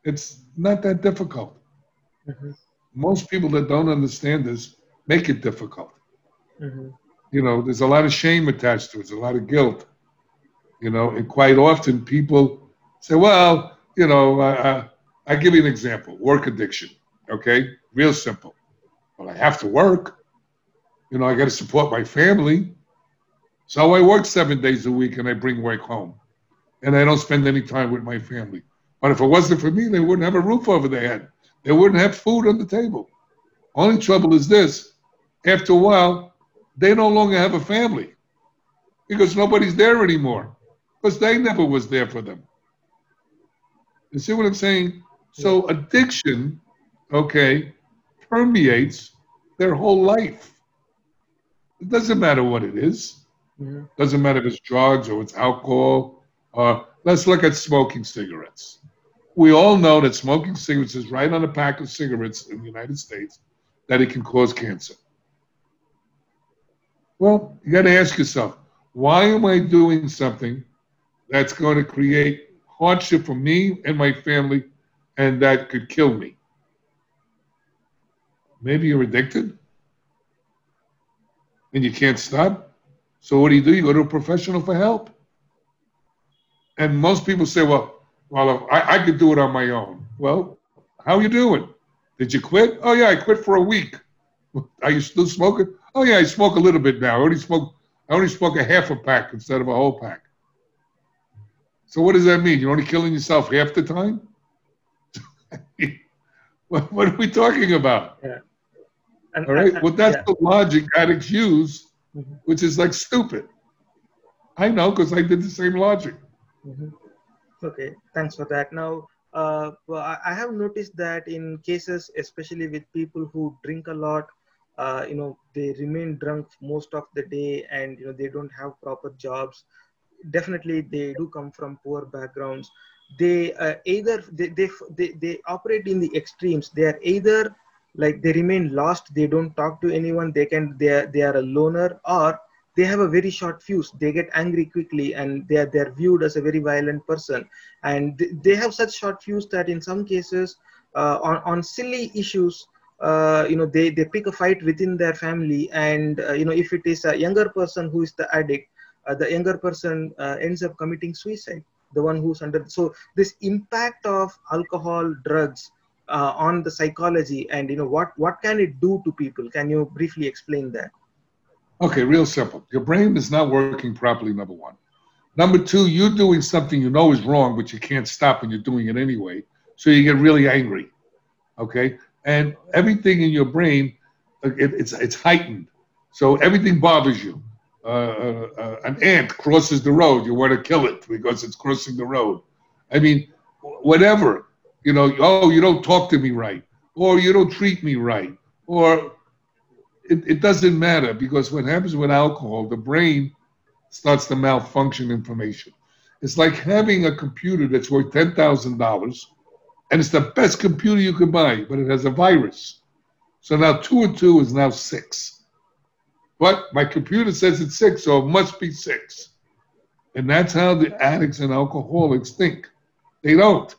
It's not that difficult. Mm-hmm. Most people that don't understand this make it difficult. Mm-hmm. You know, there's a lot of shame attached to it. There's a lot of guilt, you know, and quite often people say, well, you know, uh, I'll give you an example, work addiction, okay? Real simple. Well, I have to work. You know, I got to support my family. So I work seven days a week and I bring work home. And I don't spend any time with my family. But if it wasn't for me, they wouldn't have a roof over their head. They wouldn't have food on the table. Only trouble is this. After a while, they no longer have a family because nobody's there anymore because they never was there for them. You see what I'm saying? So addiction, okay, permeates their whole life. It doesn't matter what it is. Yeah. Doesn't matter if it's drugs or it's alcohol. Uh, let's look at smoking cigarettes. We all know that smoking cigarettes is right on a pack of cigarettes in the United States that it can cause cancer. Well, you got to ask yourself, why am I doing something that's going to create hardship for me and my family and that could kill me? Maybe you're addicted and you can't stop. So what do you do? You go to a professional for help. And most people say, well, well, I, I could do it on my own. Well, how are you doing? Did you quit? Oh, yeah, I quit for a week. Are you still smoking? Oh, yeah, I smoke a little bit now. I only smoke, I only smoke a half a pack instead of a whole pack. So what does that mean? You're only killing yourself half the time? what, what are we talking about? Yeah. And, All right? And, and, well, that's yeah. the logic addicts use, mm-hmm. which is like stupid. I know because I did the same logic. Mm-hmm. Okay, thanks for that. Now, uh, I have noticed that in cases, especially with people who drink a lot, Uh, you know, they remain drunk most of the day and, you know, they don't have proper jobs. Definitely, they do come from poor backgrounds. They uh, either, they, they they they operate in the extremes. They are either, like, they remain lost. They don't talk to anyone. They can, they are, they are a loner, or they have a very short fuse. They get angry quickly and they are, they are viewed as a very violent person. And they have such short fuse that in some cases, uh, on, on silly issues, Uh, you know, they, they pick a fight within their family, and uh, you know, if it is a younger person who is the addict, uh, the younger person uh, ends up committing suicide. The one who's under so this impact of alcohol, drugs uh, on the psychology, and you know, what what can it do to people? Can you briefly explain that? Okay, real simple. Your brain is not working properly. Number one. Number two, you're doing something you know is wrong, but you can't stop, and you're doing it anyway. So you get really angry. Okay. And everything in your brain, it, it's it's heightened. So everything bothers you. Uh, uh, an ant crosses the road. You want to kill it because it's crossing the road. I mean, whatever. You know, oh, you don't talk to me right. Or you don't treat me right. Or it, it doesn't matter, because what happens with alcohol, the brain starts to malfunction information. It's like having a computer that's worth ten thousand dollars. And it's the best computer you can buy, but it has a virus. So now two and two is now six. But my computer says it's six, so it must be six. And that's how the addicts and alcoholics think. They don't.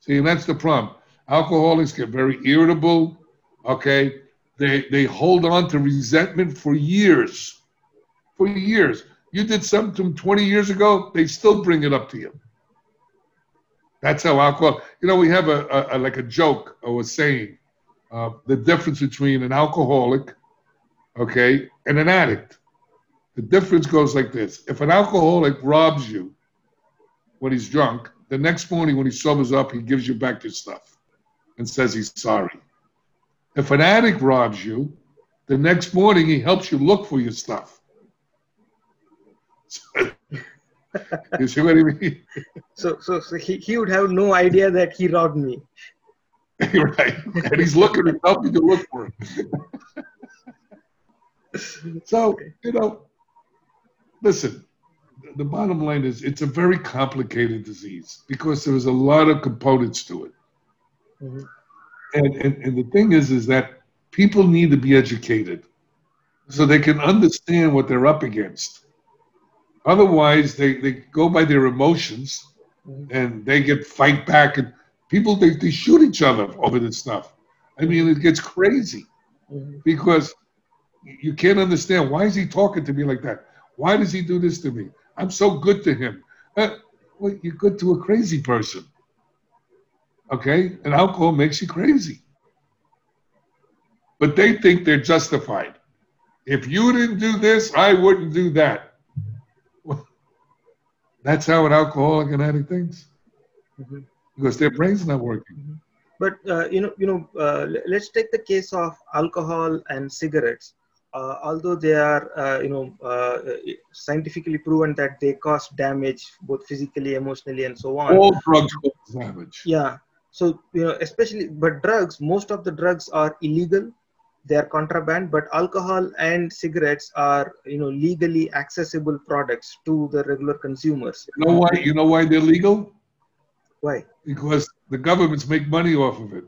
See, and that's the problem. Alcoholics get very irritable, okay? They they hold on to resentment for years. For years. You did something to them twenty years ago, they still bring it up to you. That's how alcohol, you know, we have a, a, a like a joke or a saying, uh, the difference between an alcoholic, okay, and an addict. The difference goes like this. If an alcoholic robs you when he's drunk, the next morning when he sobers up, he gives you back your stuff and says he's sorry. If an addict robs you, the next morning he helps you look for your stuff. So, you see what I mean? So, so, so he, he would have no idea that he robbed me. Right. And he's looking to help you to look for it. So, you know, listen, the bottom line is it's a very complicated disease because there's a lot of components to it. Mm-hmm. And, and, and the thing is, is that people need to be educated so they can understand what they're up against. Otherwise, they, they go by their emotions, and they get fight back, and people, they, they shoot each other over this stuff. I mean, it gets crazy because you can't understand, why is he talking to me like that? Why does he do this to me? I'm so good to him. Uh, well, you're good to a crazy person, okay? And alcohol makes you crazy. But they think they're justified. If you didn't do this, I wouldn't do that. Well, that's how an alcoholic and addict thinks, mm-hmm. because their brain's not working. Mm-hmm. But uh, you know, you know, uh, let's take the case of alcohol and cigarettes. Uh, although they are, uh, you know, uh, scientifically proven that they cause damage both physically, emotionally, and so on. All drugs cause damage. Yeah. So you know, especially, but drugs. Most of the drugs are illegal; they are contraband. But alcohol and cigarettes are, you know, legally accessible products to the regular consumers. You know why? You know why they're legal? Why? Because the governments make money off of it.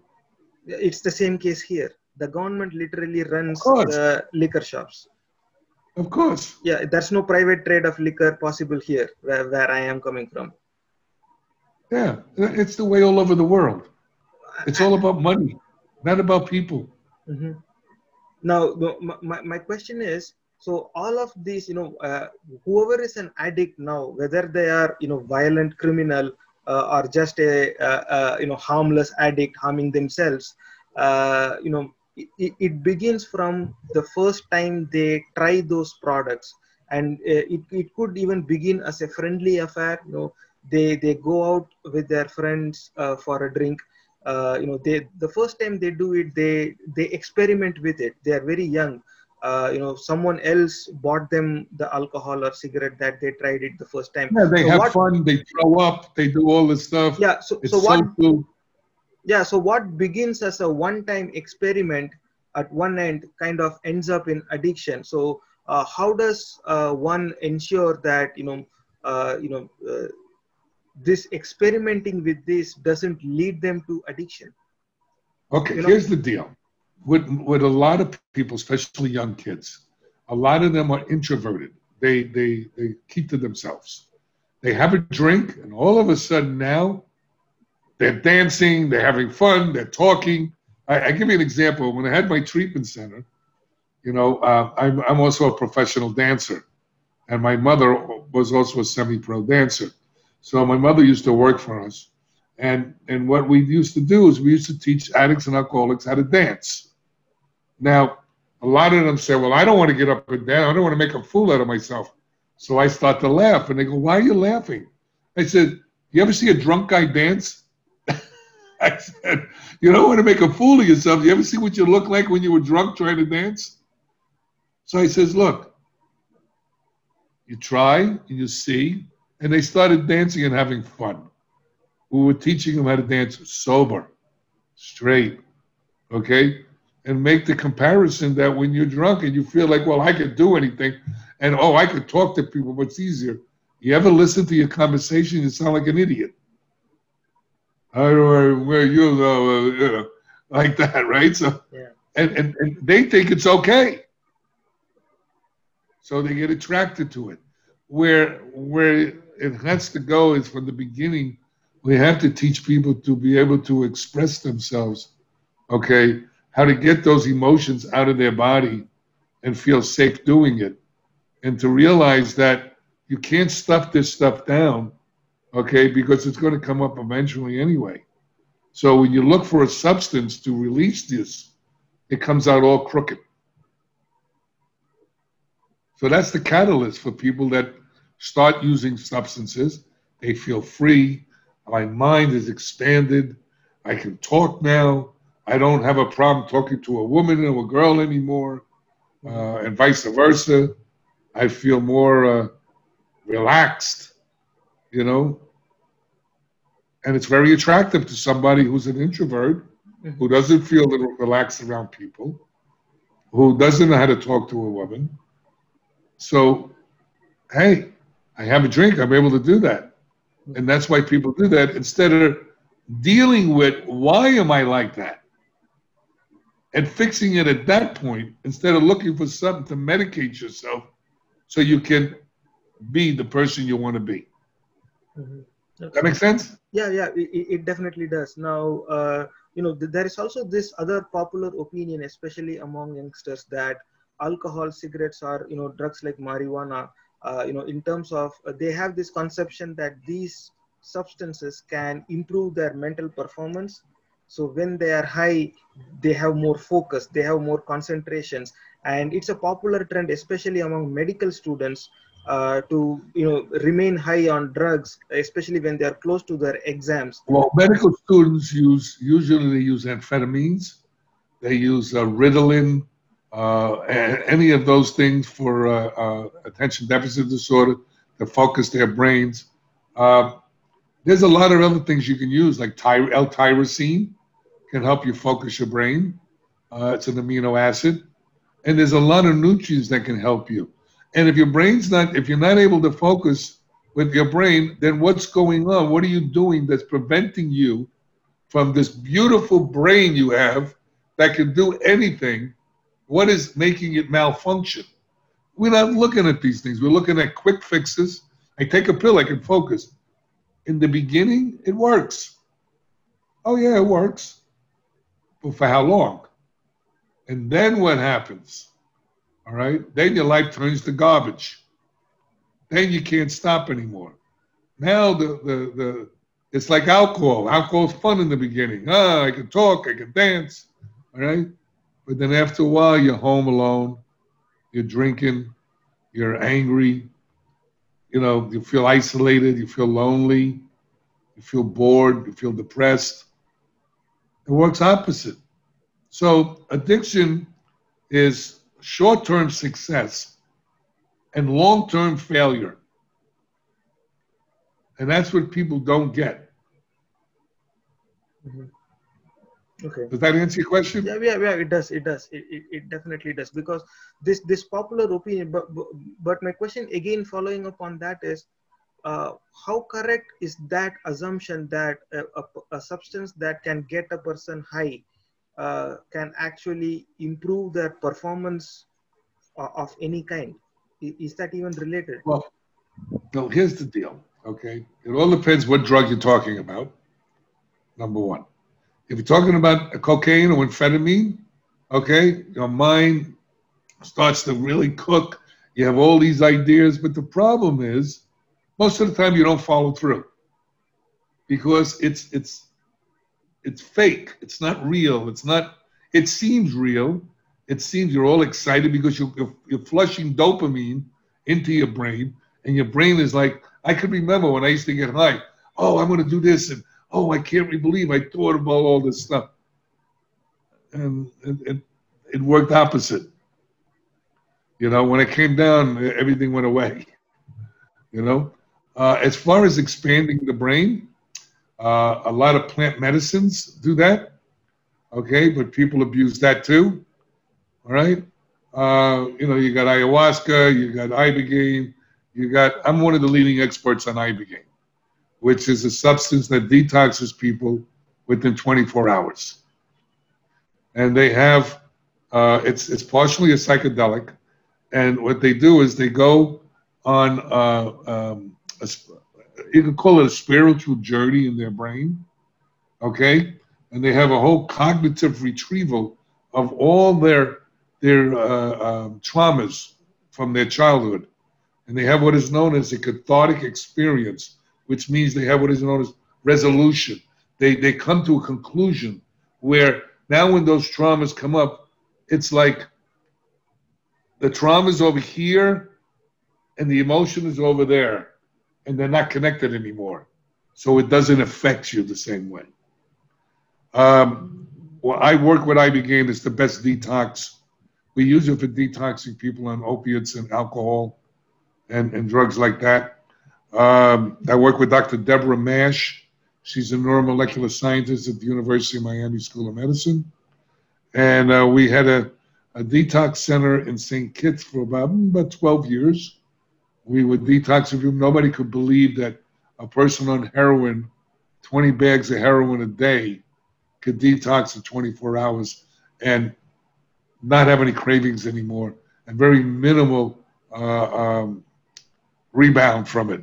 It's the same case here. The government literally runs the liquor shops. Of course. Yeah, there's no private trade of liquor possible here, where, where I am coming from. Yeah, it's the way all over the world. It's all about money, not about people. Mm-hmm. Now, my, my question is, so all of these, you know, uh, whoever is an addict now, whether they are, you know, violent criminal, Uh, or just a uh, uh, you know harmless addict harming themselves, uh, you know it, it begins from the first time they try those products, and uh, it it could even begin as a friendly affair. You know, they they go out with their friends uh, for a drink. Uh, you know, they the first time they do it, they they experiment with it. They are very young. Uh, you know, someone else bought them the alcohol or cigarette that they tried it the first time. Yeah, they so have what, fun, they throw up, they do all this stuff. Yeah, so, so what so Yeah, so what begins as a one-time experiment at one end kind of ends up in addiction. So uh, how does uh, one ensure that, you know, uh, you know, uh, this experimenting with this doesn't lead them to addiction? Okay, you know, here's the deal. With, with a lot of people, especially young kids, a lot of them are introverted. They, they, they keep to themselves. They have a drink, and all of a sudden now, they're dancing, they're having fun, they're talking. I, I give you an example. When I had my treatment center, you know, uh, I'm, I'm also a professional dancer, and my mother was also a semi-pro dancer. So my mother used to work for us, and, and what we used to do is we used to teach addicts and alcoholics how to dance. Now, a lot of them say, well, I don't want to get up and down. I don't want to make a fool out of myself. So I start to laugh. And they go, why are you laughing? I said, you ever see a drunk guy dance? I said, you don't want to make a fool of yourself. You ever see what you look like when you were drunk trying to dance? So I says, look, you try and you see. And they started dancing and having fun. We were teaching them how to dance sober, straight, okay? And make the comparison that when you're drunk and you feel like, well, I could do anything, and oh, I could talk to people much easier. You ever listen to your conversation? You sound like an idiot. I don't know where you know, you know, like that, right? So, yeah. and, and and they think it's okay, so they get attracted to it. Where where it has to go is from the beginning. We have to teach people to be able to express themselves, okay. How to get those emotions out of their body and feel safe doing it. And to realize that you can't stuff this stuff down, okay, because it's going to come up eventually anyway. So when you look for a substance to release this, it comes out all crooked. So that's the catalyst for people that start using substances. They feel free. My mind is expanded. I can talk now. I don't have a problem talking to a woman or a girl anymore, uh, and vice versa. I feel more uh, relaxed, you know. And it's very attractive to somebody who's an introvert, who doesn't feel relaxed around people, who doesn't know how to talk to a woman. So, hey, I have a drink. I'm able to do that. And that's why people do that instead of dealing with, why am I like that? And fixing it at that point, instead of looking for something to medicate yourself so you can be the person you want to be. Mm-hmm. Okay. That makes sense? Yeah, yeah, it, it definitely does. Now, uh, you know, th- there is also this other popular opinion, especially among youngsters, that alcohol, cigarettes, or, you know, drugs like marijuana, uh, you know, in terms of, uh, they have this conception that these substances can improve their mental performance. So when they are high, they have more focus, they have more concentrations, And it's a popular trend, especially among medical students, uh, to you know remain high on drugs, especially when they are close to their exams. Well, medical students use usually use amphetamines. They use uh, Ritalin, uh, any of those things for uh, uh, attention deficit disorder to focus their brains. Uh, there's a lot of other things you can use, like ty- L-tyrosine can help you focus your brain. Uh, it's an amino acid. And there's a lot of nutrients that can help you. And if your brain's not, if you're not able to focus with your brain, then what's going on? What are you doing that's preventing you from this beautiful brain you have that can do anything? What is making it malfunction? We're not looking at these things. We're looking at quick fixes. I take a pill, I can focus. In the beginning, it works. Oh yeah, it works. But for how long? And then what happens? All right? Then your life turns to garbage. Then you can't stop anymore. Now the the, the it's like alcohol. Alcohol's fun in the beginning. Ah, I can talk, I can dance. All right? But then after a while you're home alone, you're drinking, you're angry, you know, you feel isolated, you feel lonely, you feel bored, you feel depressed. It works opposite. So addiction is short-term success and long-term failure. And that's what people don't get. Mm-hmm. Okay. Does that answer your question? Yeah, yeah, yeah. It does. It does. It, it, it definitely does. Because this this popular opinion, but, but my question again following up on that is, uh, how correct is that assumption that a, a, a substance that can get a person high Uh, can actually improve their performance uh, of any kind? Is that even related? Well, no, here's the deal, okay? It all depends what drug you're talking about, number one. If you're talking about a cocaine or amphetamine, okay, your mind starts to really cook. You have all these ideas, but the problem is most of the time you don't follow through because it's it's... It's fake. It's not real. It's not. It seems real. It seems you're all excited because you're, you're, you're flushing dopamine into your brain, and your brain is like, I can remember when I used to get high. Oh, I'm going to do this, and oh, I can't really believe I thought about all this stuff. And it, it worked opposite. You know, when it came down, everything went away. You know, uh, as far as expanding the brain. Uh, a lot of plant medicines do that, okay? But people abuse that too, all right? Uh, you know, you got ayahuasca, you got ibogaine, you got, I'm one of the leading experts on ibogaine, which is a substance that detoxes people within twenty-four hours. And they have, uh, it's, it's partially a psychedelic, and what they do is they go on uh, um, a, you can call it a spiritual journey in their brain, okay? And they have a whole cognitive retrieval of all their their uh, uh, traumas from their childhood. And they have what is known as a cathartic experience, which means they have what is known as resolution. They, they come to a conclusion where now when those traumas come up, it's like the trauma's over here and the emotion is over there. And they're not connected anymore. So it doesn't affect you the same way. Um, well, I work with ibogaine. It's the best detox. We use it for detoxing people on opiates and alcohol and, and drugs like that. Um, I work with Doctor Deborah Mash. She's a neuromolecular scientist at the University of Miami School of Medicine. And uh, we had a, a detox center in Saint Kitts for about, about twelve years. We would detox of you. Nobody could believe that a person on heroin, twenty bags of heroin a day, could detox in twenty-four hours and not have any cravings anymore and very minimal uh, um, rebound from it,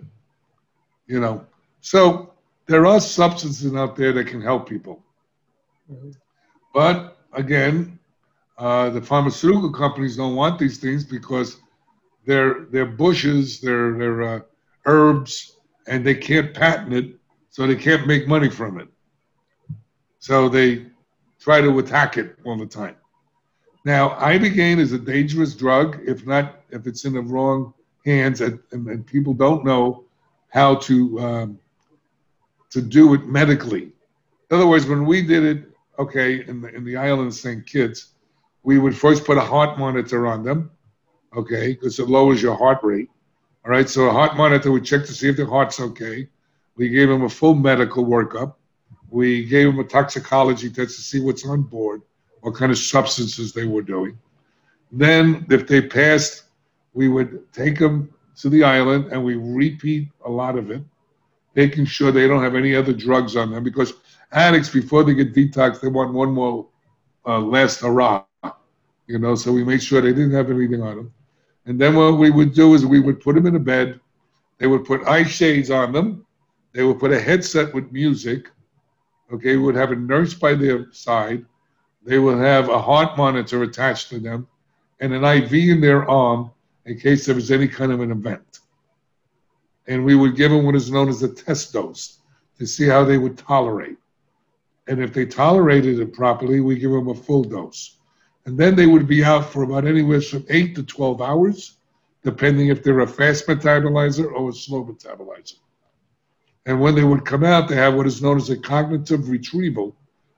you know. So there are substances out there that can help people. Mm-hmm. But, again, uh, the pharmaceutical companies don't want these things because Their their bushes, their their uh, herbs, and they can't patent it, so they can't make money from it. So they try to attack it all the time. Now, Ibogaine is a dangerous drug if not if it's in the wrong hands, and, and, and people don't know how to um, to do it medically. In other words, when we did it, okay, in the in the island of Saint Kitts, we would first put a heart monitor on them, okay, because it lowers your heart rate. All right, so a heart monitor would check to see if their heart's okay. We gave them a full medical workup. We gave them a toxicology test to see what's on board, what kind of substances they were doing. Then, if they passed, we would take them to the island and we repeat a lot of it, making sure they don't have any other drugs on them, because addicts, before they get detoxed, they want one more uh, last hurrah, you know, so we made sure they didn't have anything on them. And then what we would do is we would put them in a bed, they would put eye shades on them, they would put a headset with music, okay, we would have a nurse by their side, they would have a heart monitor attached to them, and an I V in their arm in case there was any kind of an event. And we would give them what is known as a test dose to see how they would tolerate. And if they tolerated it properly, we give them a full dose. And then they would be out for about anywhere from eight to twelve hours, depending if they're a fast metabolizer or a slow metabolizer. And when they would come out, they have what is known as a cognitive retrieval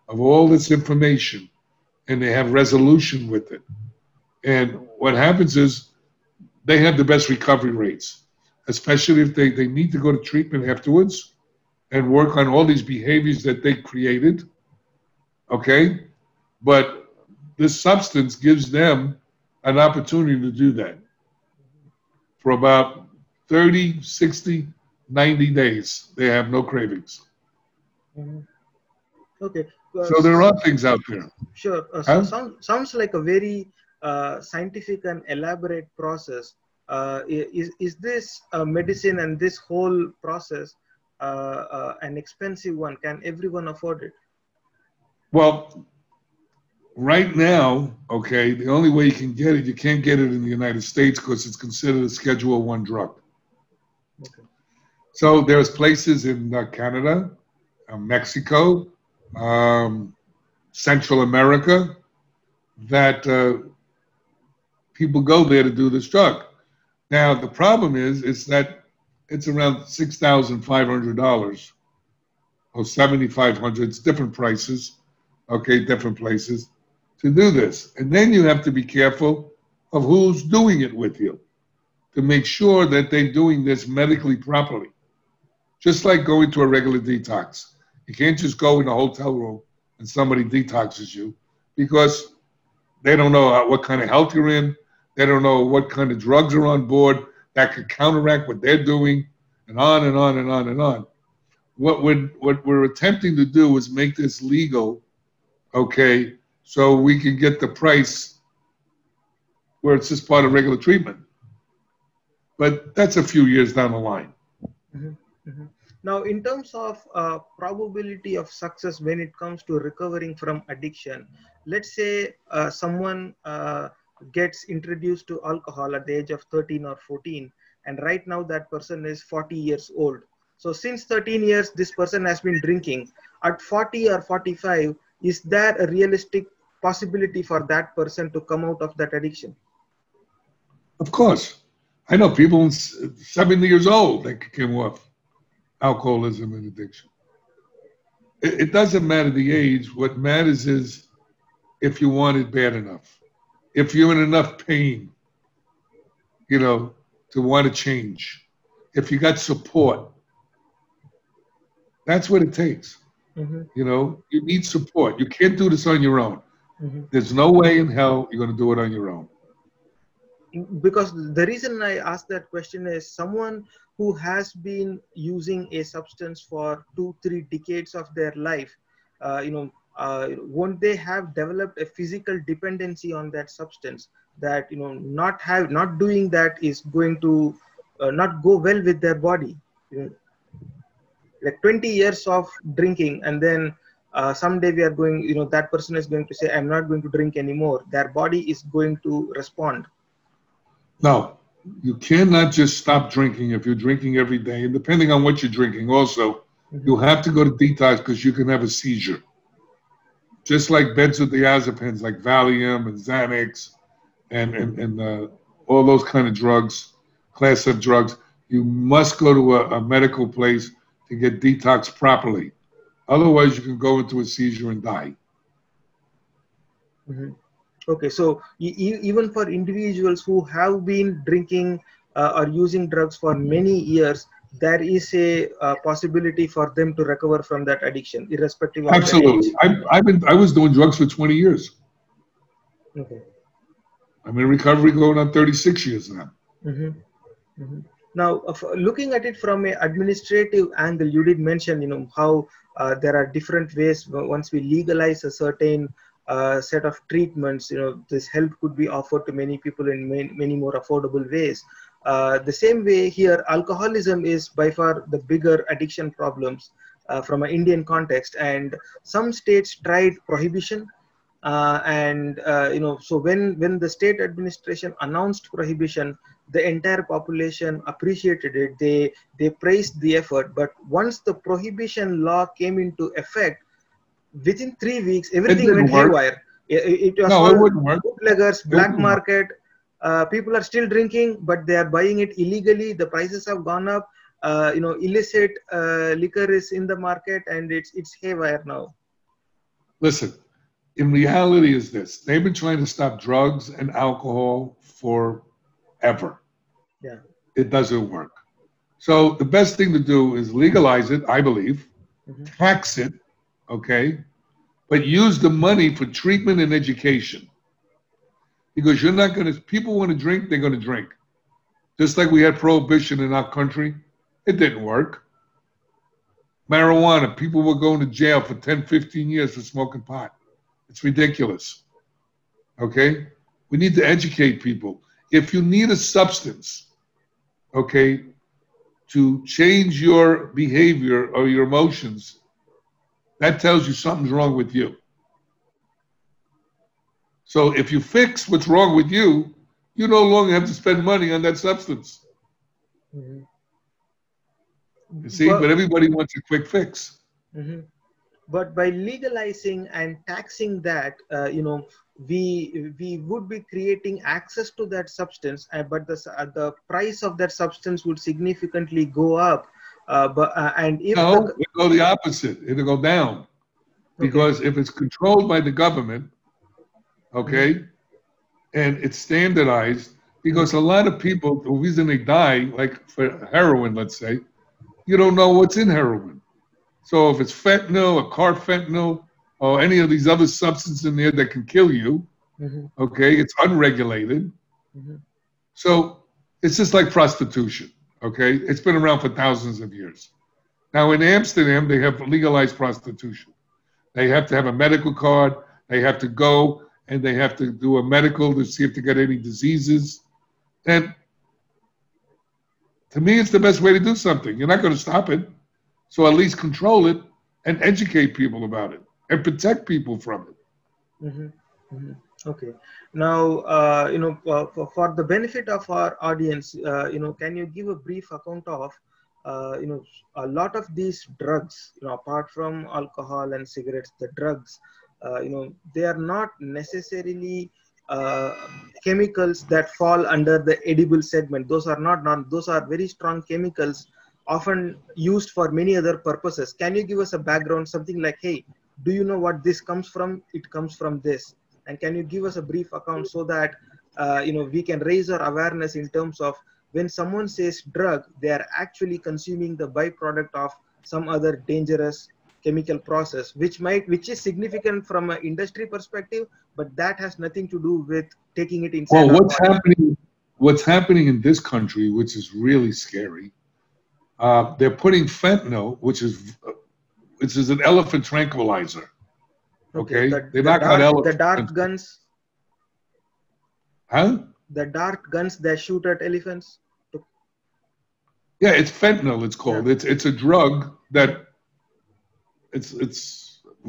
of all this information, and they have resolution with it. And what happens is they have the best recovery rates, especially if they, they need to go to treatment afterwards and work on all these behaviors that they created, okay? But this substance gives them an opportunity to do that for about thirty, sixty, ninety days. They have no cravings. Mm-hmm. Okay. Uh, so there are things out there. Sure. Uh, huh? so, sound, sounds like a very uh, scientific and elaborate process. Uh, is, is this uh, medicine and this whole process uh, uh, an expensive one? Can everyone afford it? Well, right now, okay, the only way you can get it, you can't get it in the United States because it's considered a Schedule One drug. Okay. So there's places in uh, Canada, uh, Mexico, Um, Central America, that uh, people go there to do this drug. Now, the problem is, is that it's around six thousand five hundred dollars or seven thousand five hundred dollars. It's different prices, okay, different places to do this. And then you have to be careful of who's doing it with you to make sure that they're doing this medically properly. Just like going to a regular detox. You can't just go in a hotel room and somebody detoxes you because they don't know what kind of health you're in. They don't know what kind of drugs are on board that could counteract what they're doing, and on and on and on and on. What we're, what we're attempting to do is make this legal, okay, so we can get the price where it's just part of regular treatment. But that's a few years down the line. Mm-hmm. Mm-hmm. Now, in terms of uh, probability of success when it comes to recovering from addiction, let's say uh, someone uh, gets introduced to alcohol at the age of thirteen or fourteen, and right now that person is forty years old. So since thirteen years, this person has been drinking. At forty or forty-five, is there a realistic possibility for that person to come out of that addiction? Of course. I know people seventy years old that came off alcoholism and addiction. It, it doesn't matter the age. What matters is if you want it bad enough, if you're in enough pain, you know, to want to change, if you got support. That's what it takes. Mm-hmm. You know, you need support. You can't do this on your own. Mm-hmm. There's no way in hell you're going to do it on your own. Because the reason I asked that question is someone who has been using a substance for two, three decades of their life, uh, you know, uh, won't they have developed a physical dependency on that substance that, you know, not have, not doing that is going to uh, not go well with their body. You know, like twenty years of drinking, and then uh, someday we are going, you know, that person is going to say, I'm not going to drink anymore. Their body is going to respond. No, you cannot just stop drinking if you're drinking every day. And depending on what you're drinking also, mm-hmm. You'll have to go to detox because you can have a seizure. just like benzodiazepines, like Valium and Xanax and, and, and uh, all those kind of drugs, class of drugs, you must go to a, a medical place to get detoxed properly. Otherwise, you can go into a seizure and die. Mm-hmm. Okay, so e- even for individuals who have been drinking uh, or using drugs for many years, there is a uh, possibility for them to recover from that addiction, irrespective of Absolutely. Their age. I, I've been, I was doing drugs for twenty years. Okay. I'm in recovery going on thirty-six years now. Mm-hmm. Mm-hmm. Now, uh, looking at it from an administrative angle, you did mention, you know, how uh, there are different ways. Once we legalize a certain uh, set of treatments, you know, this help could be offered to many people in many, many more affordable ways. Uh, the same way here, alcoholism is by far the bigger addiction problems uh, from an Indian context, and some states tried prohibition. Uh, and, uh, you know, so when, when the state administration announced prohibition, the entire population appreciated it. They, they praised the effort. But once the prohibition law came into effect, within three weeks, everything went work. haywire. It, it was no, all bootleggers, black market. Uh, people are still drinking, but they are buying it illegally. The prices have gone up. Uh, you know, illicit uh, liquor is in the market, and it's it's haywire now. Listen. In reality is this, they've been trying to stop drugs and alcohol forever. Yeah. It doesn't work. So the best thing to do is legalize it, I believe, mm-hmm. tax it, okay, but use the money for treatment and education. Because you're not going to, people want to drink, they're going to drink. Just like we had prohibition in our country, it didn't work. Marijuana, people were going to jail for ten, fifteen years for smoking pot. It's ridiculous, okay? We need to educate people. If you need a substance, okay, to change your behavior or your emotions, that tells you something's wrong with you. So if you fix what's wrong with you, you no longer have to spend money on that substance. Mm-hmm. You see, but, but everybody wants a quick fix. Mm-hmm. But by legalizing and taxing that, uh, you know, we we would be creating access to that substance, uh, but the uh, the price of that substance would significantly go up. Uh, but uh, and if no, the, it'll go the opposite. It'll go down, because okay. if it's controlled by the government, okay, mm-hmm. and it's standardized. Because a lot of people, the reason they die, like for heroin, let's say, you don't know what's in heroin. So if it's fentanyl or carfentanil or any of these other substances in there that can kill you, mm-hmm. okay, it's unregulated. Mm-hmm. So it's just like prostitution, okay? It's been around for thousands of years. Now in Amsterdam, they have legalized prostitution. They have to have a medical card. They have to go and they have to do a medical to see if they get any diseases. And to me, it's the best way to do something. You're not going to stop it. So at least control it and educate people about it and protect people from it. Mm-hmm. Mm-hmm. Okay. Now, uh, you know, uh, for, for the benefit of our audience, uh, you know, can you give a brief account of, uh, you know, a lot of these drugs, you know, apart from alcohol and cigarettes, the drugs, uh, you know, they are not necessarily uh, chemicals that fall under the edible segment. Those are not, non, those are very strong chemicals often used for many other purposes. Can you give us a background, something like, hey, do you know what this comes from? It comes from this. And can you give us a brief account so that, uh, you know, we can raise our awareness in terms of when someone says drug, they are actually consuming the byproduct of some other dangerous chemical process, which might, which is significant from an industry perspective, but that has nothing to do with taking it inside. Well, what's happening, what's happening in this country, which is really scary, Uh, they're putting fentanyl, which is which is an elephant tranquilizer. Okay, okay. The, they the knock dark, out elephants. The dark guns. Huh? The dark guns that shoot at elephants. Yeah, it's fentanyl. It's called. Yeah. It's it's a drug that. It's it's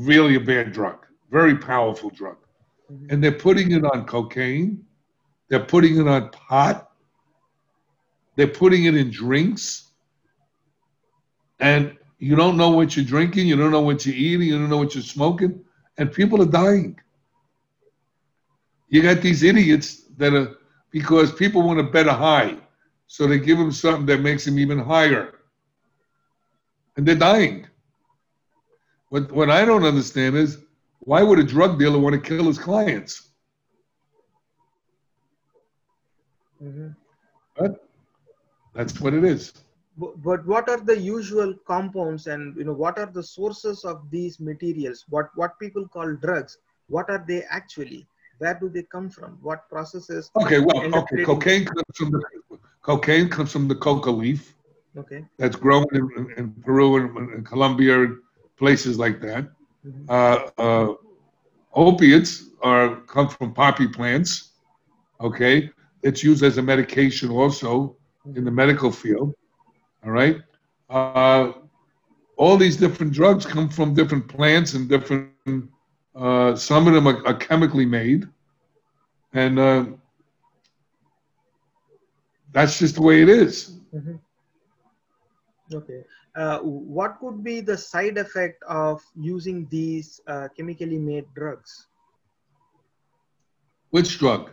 really a bad drug, very powerful drug, mm-hmm. and they're putting it on cocaine. They're putting it on pot. They're putting it in drinks. And you don't know what you're drinking, you don't know what you're eating, you don't know what you're smoking, and people are dying. You got these idiots that are, because people want to bet a high, so they give them something that makes them even higher, and they're dying. What, what I don't understand is, why would a drug dealer want to kill his clients? Mm-hmm. But that's what it is. But, but what are the usual compounds, and you know, what are the sources of these materials? What what people call drugs? What are they actually? Where do they come from? What processes? Okay, well, okay. Cocaine comes from the cocaine comes from the coca leaf. Okay. That's grown in, in Peru and in Colombia and places like that. Mm-hmm. uh, uh, opiates are come from poppy plants. Okay, it's used as a medication also in the medical field. All right, uh, all these different drugs come from different plants and different. Uh, some of them are, are chemically made, and uh, that's just the way it is. Mm-hmm. Okay. Uh, what could be the side effect of using these uh, chemically made drugs? Which drug?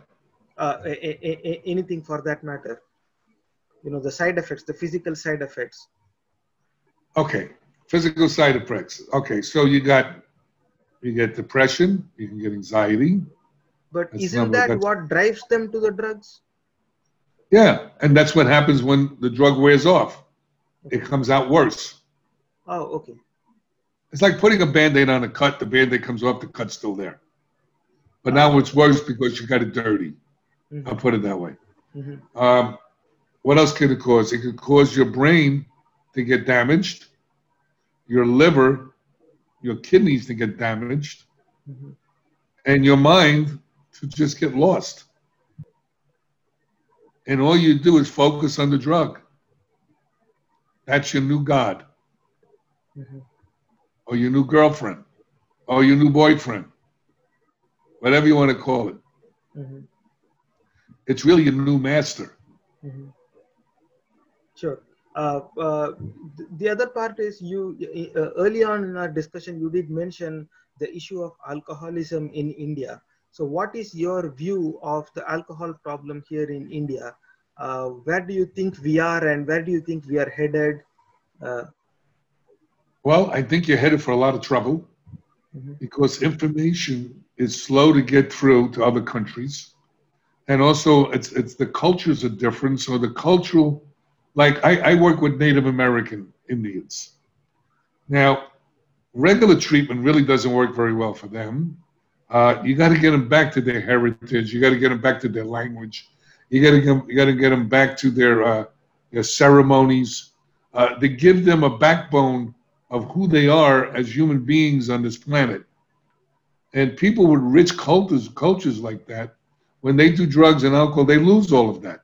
Uh, a, a, a, anything for that matter. You know, the side effects, the physical side effects. Okay, physical side effects. Okay, so you got... You get depression, you can get anxiety. But that's isn't that that's... what drives them to the drugs? Yeah, and that's what happens when the drug wears off. Okay. It comes out worse. Oh, okay. It's like putting a Band-Aid on a cut. The Band-Aid comes off, the cut's still there. But now it's worse because you got it dirty. Mm-hmm. I'll put it that way. Mm-hmm. Um, what else could it cause? It could cause your brain to get damaged, your liver, your kidneys to get damaged, mm-hmm. and your mind to just get lost. And all you do is focus on the drug. That's your new God, mm-hmm. or your new girlfriend, or your new boyfriend, whatever you want to call it. Mm-hmm. It's really your new master. Mm-hmm. Sure. Uh, uh, the other part is you, uh, early on in our discussion, you did mention the issue of alcoholism in India. So what is your view of the alcohol problem here in India? Uh, where do you think we are and where do you think we are headed? Uh, well, I think you're headed for a lot of trouble mm-hmm. because information is slow to get through to other countries. And also it's, it's the cultures are different. So the cultural... Like, I, I work with Native American Indians. Now, regular treatment really doesn't work very well for them. Uh, you got to get them back to their heritage. You got to get them back to their language. You got to get, you got to get them back to their, uh, their ceremonies. Uh, to give them a backbone of who they are as human beings on this planet. And people with rich cultures, cultures like that, when they do drugs and alcohol, they lose all of that.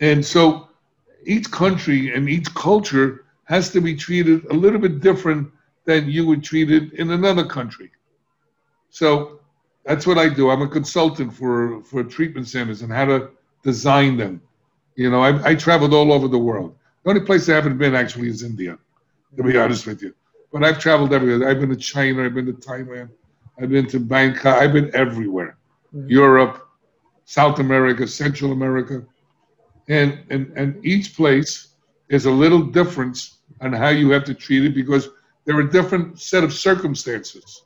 And so... Each country and each culture has to be treated a little bit different than you would treat it in another country. So that's what I do. I'm a consultant for, for treatment centers and how to design them. You know, I, I traveled all over the world. The only place I haven't been actually is India, to be honest with you. But I've traveled everywhere. I've been to China. I've been to Thailand. I've been to Bangkok. I've been everywhere. Mm-hmm. Europe, South America, Central America. And, and and each place is a little difference on how you have to treat it because there are a different set of circumstances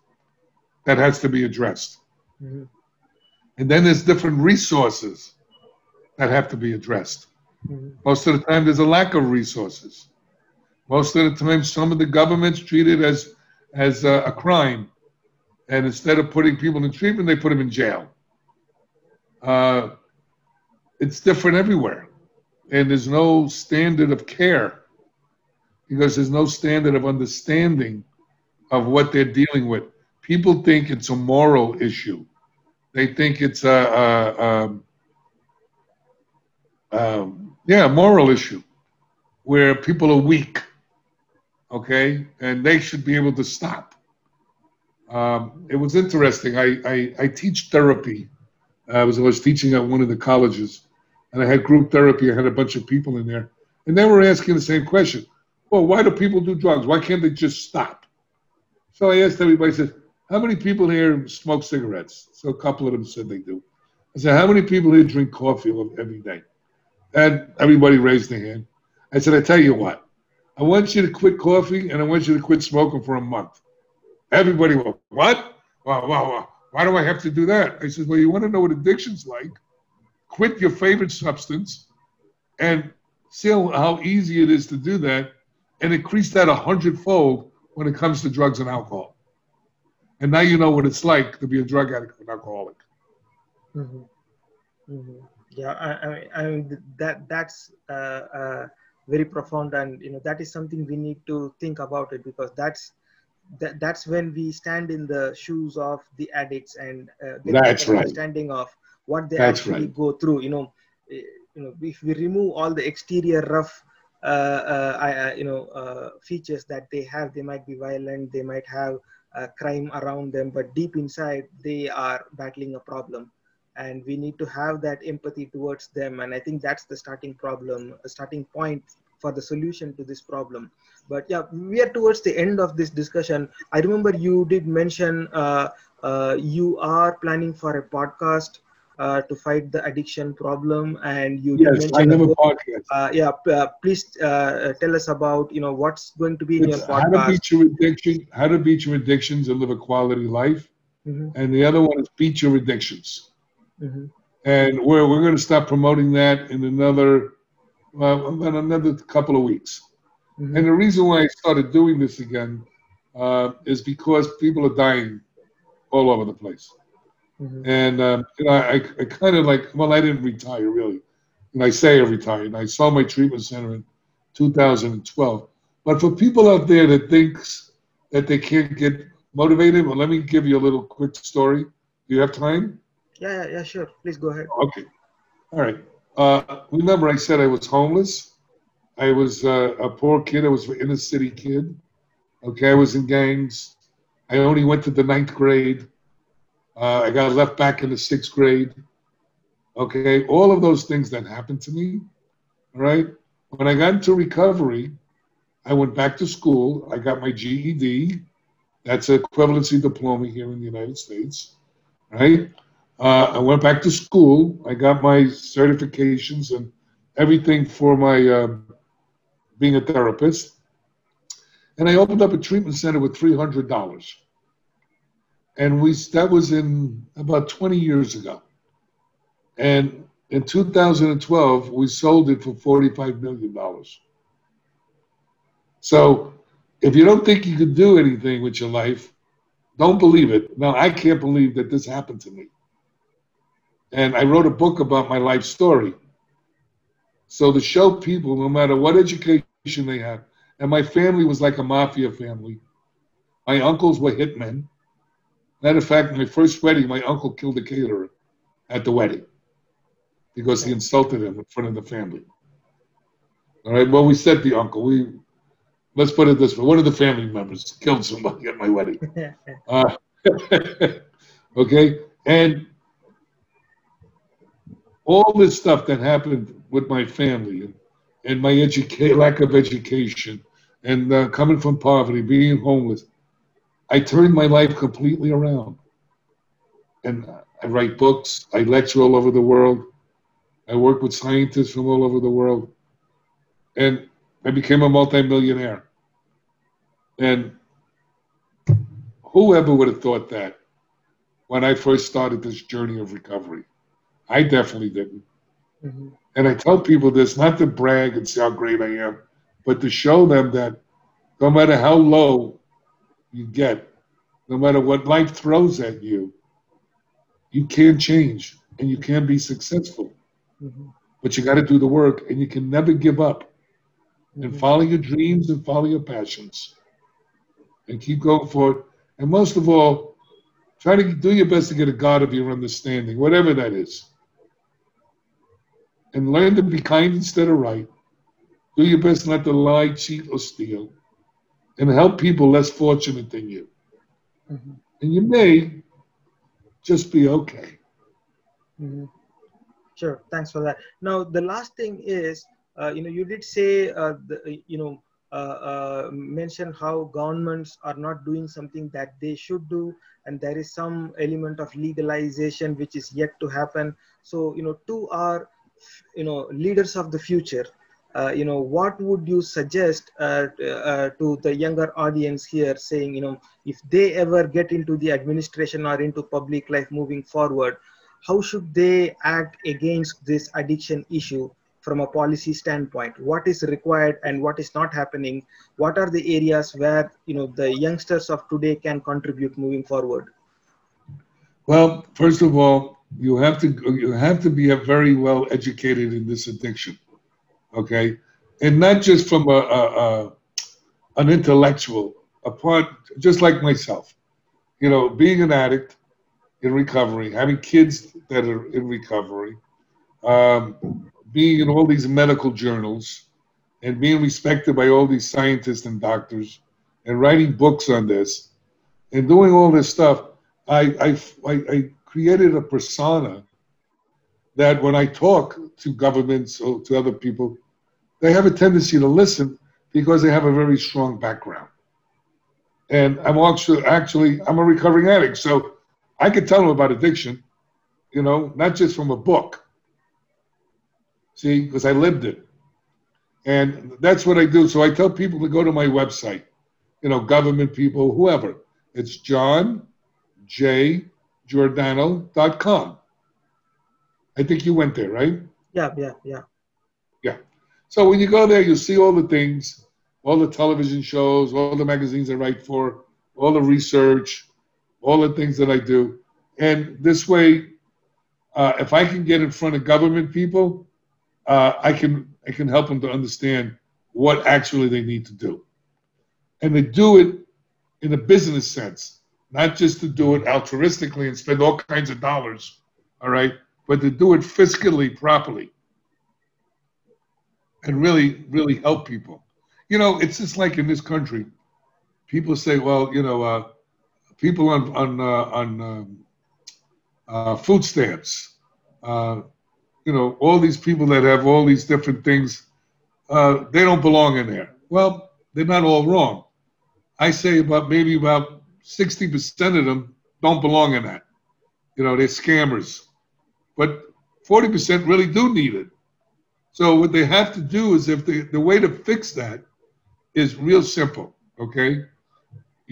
that has to be addressed. Mm-hmm. And then there's different resources that have to be addressed. Mm-hmm. Most of the time there's a lack of resources. Most of the time some of the governments treat it as, as a, a crime. And instead of putting people in treatment, they put them in jail. Uh, it's different everywhere. And there's no standard of care because there's no standard of understanding of what they're dealing with. People think it's a moral issue. They think it's a, a, a, a yeah, a moral issue where people are weak, okay? And they should be able to stop. Um, it was interesting. I, I, I teach therapy. I was, I was teaching at one of the colleges. And I had group therapy. I had a bunch of people in there. And they were asking the same question. Well, why do people do drugs? Why can't they just stop? So I asked everybody, I said, how many people here smoke cigarettes? So a couple of them said they do. I said, how many people here drink coffee every day? And everybody raised their hand. I said, I tell you what, I want you to quit coffee and I want you to quit smoking for a month. Everybody went, what? Wow, wow, wow. Why do I have to do that? I said, well, you want to know what addiction's like? Quit your favorite substance and see how easy it is to do that and increase that a hundredfold when it comes to drugs and alcohol. And now you know what it's like to be a drug addict and alcoholic. Mm-hmm. Mm-hmm. Yeah, I, I, I mean, that that's uh, uh, very profound, and you know that is something we need to think about it, because that's that, that's when we stand in the shoes of the addicts and uh, get that's an right. understanding of what they that's actually right. go through. You know, you know, if we remove all the exterior rough, uh, uh, you know, uh, features that they have, they might be violent, they might have uh, crime around them, but deep inside they are battling a problem. And we need to have that empathy towards them. And I think that's the starting problem, a starting point for the solution to this problem. But yeah, we are towards the end of this discussion. I remember you did mention uh, uh, you are planning for a podcast uh, to fight the addiction problem. And you yes, did mention I have a podcast. Uh, yeah, uh, please uh, tell us about, you know, what's going to be in it's your podcast. How to beat your addiction, how to beat your addictions and live a quality life. Mm-hmm. And the other one is beat your addictions. Mm-hmm. And we're we're going to start promoting that in another uh, in another couple of weeks. Mm-hmm. And the reason why I started doing this again uh, is because people are dying all over the place. Mm-hmm. And um, you know, I, I kind of like well, I didn't retire really, and I say I retired. I sold my treatment center in two thousand twelve. But for people out there that thinks that they can't get motivated, well, let me give you a little quick story. Do you have time? Yeah, yeah, sure. Please go ahead. Okay. All right. Uh, remember I said I was homeless. I was uh, a poor kid. I was an inner city kid. Okay, I was in gangs. I only went to the ninth grade. Uh, I got left back in the sixth grade. Okay, all of those things that happened to me, all right? When I got into recovery, I went back to school. I got my G E D. That's an equivalency diploma here in the United States, right? Uh, I went back to school. I got my certifications and everything for my uh, being a therapist. And I opened up a treatment center with three hundred dollars. And we that was in about twenty years ago. And in two thousand twelve, we sold it for forty-five million dollars. So if you don't think you can do anything with your life, don't believe it. Now, I can't believe that this happened to me. And I wrote a book about my life story. So to show people, no matter what education they have, and my family was like a mafia family. My uncles were hitmen. Matter of fact, my first wedding, my uncle killed the caterer at the wedding because he insulted him in front of the family. All right, well, we said the uncle. We let's put it this way. One of the family members killed somebody at my wedding. Uh, okay, and all this stuff that happened with my family and, and my educa- lack of education and uh, coming from poverty, being homeless, I turned my life completely around. And I write books. I lecture all over the world. I work with scientists from all over the world. And I became a multimillionaire. And whoever would have thought that when I first started this journey of recovery? I definitely didn't. Mm-hmm. And I tell people this, not to brag and say how great I am, but to show them that no matter how low you get, no matter what life throws at you, you can change and you can be successful. Mm-hmm. But you got to do the work and you can never give up. Mm-hmm. And follow your dreams and follow your passions and keep going for it. And most of all, try to do your best to get a God of your understanding, whatever that is. And learn to be kind instead of right. Do your best not to lie, cheat, or steal. And help people less fortunate than you. Mm-hmm. And you may just be okay. Mm-hmm. Sure, thanks for that. Now, the last thing is, uh, you know, you did say, uh, the, you know, uh, uh, mentioned how governments are not doing something that they should do, and there is some element of legalization which is yet to happen. So, you know, to our, you know, leaders of the future, uh, you know, what would you suggest uh, uh, to the younger audience here, saying, you know, if they ever get into the administration or into public life moving forward, how should they act against this addiction issue from a policy standpoint? What is required and what is not happening? What are the areas where, you know, the youngsters of today can contribute moving forward? Well, first of all, you have to you have to be a very well educated in this addiction, okay, and not just from a, a, a an intellectual apart. Just like myself, you know, being an addict in recovery, having kids that are in recovery, um, being in all these medical journals and being respected by all these scientists and doctors and writing books on this and doing all this stuff, I, I, I, I created a persona that when I talk to governments or to other people, they have a tendency to listen because they have a very strong background. And I'm actually, actually I'm a recovering addict, so I could tell them about addiction, you know, not just from a book. See, because I lived it. And that's what I do. So I tell people to go to my website, you know, government people, whoever. It's john j giordano dot com. I think you went there, right? Yeah, yeah, yeah. Yeah. So when you go there, you'll see all the things, all the television shows, all the magazines I write for, all the research, all the things that I do. And this way, uh, if I can get in front of government people, Uh, I can I can help them to understand what actually they need to do, and they do it in a business sense, not just to do it altruistically and spend all kinds of dollars, all right, but to do it fiscally properly, and really really help people. You know, it's just like in this country, people say, well, you know, uh, people on on uh, on um, uh, food stamps. Uh, You know, all these people that have all these different things, uh, they don't belong in there. Well, they're not all wrong. I say about maybe about sixty percent of them don't belong in that. You know, they're scammers. But forty percent really do need it. So what they have to do is, if they, the way to fix that is real simple, okay?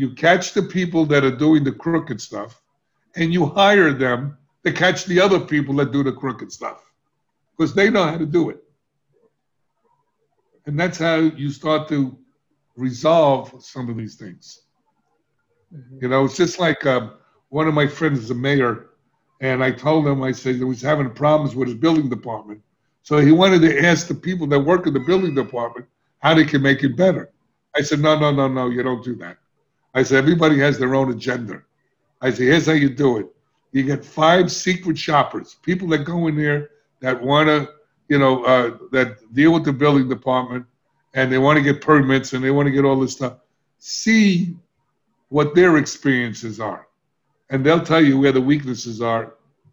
You catch the people that are doing the crooked stuff, and you hire them to catch the other people that do the crooked stuff, because they know how to do it. And that's how you start to resolve some of these things. Mm-hmm. You know, it's just like um, one of my friends is a mayor, and I told him, I said, he was having problems with his building department. So he wanted to ask the people that work in the building department how they can make it better. I said, no, no, no, no, you don't do that. I said, everybody has their own agenda. I said, here's how you do it. You get five secret shoppers, people that go in there that want to, you know, uh, that deal with the building department, and they want to get permits, and they want to get all this stuff. See what their experiences are, and they'll tell you where the weaknesses are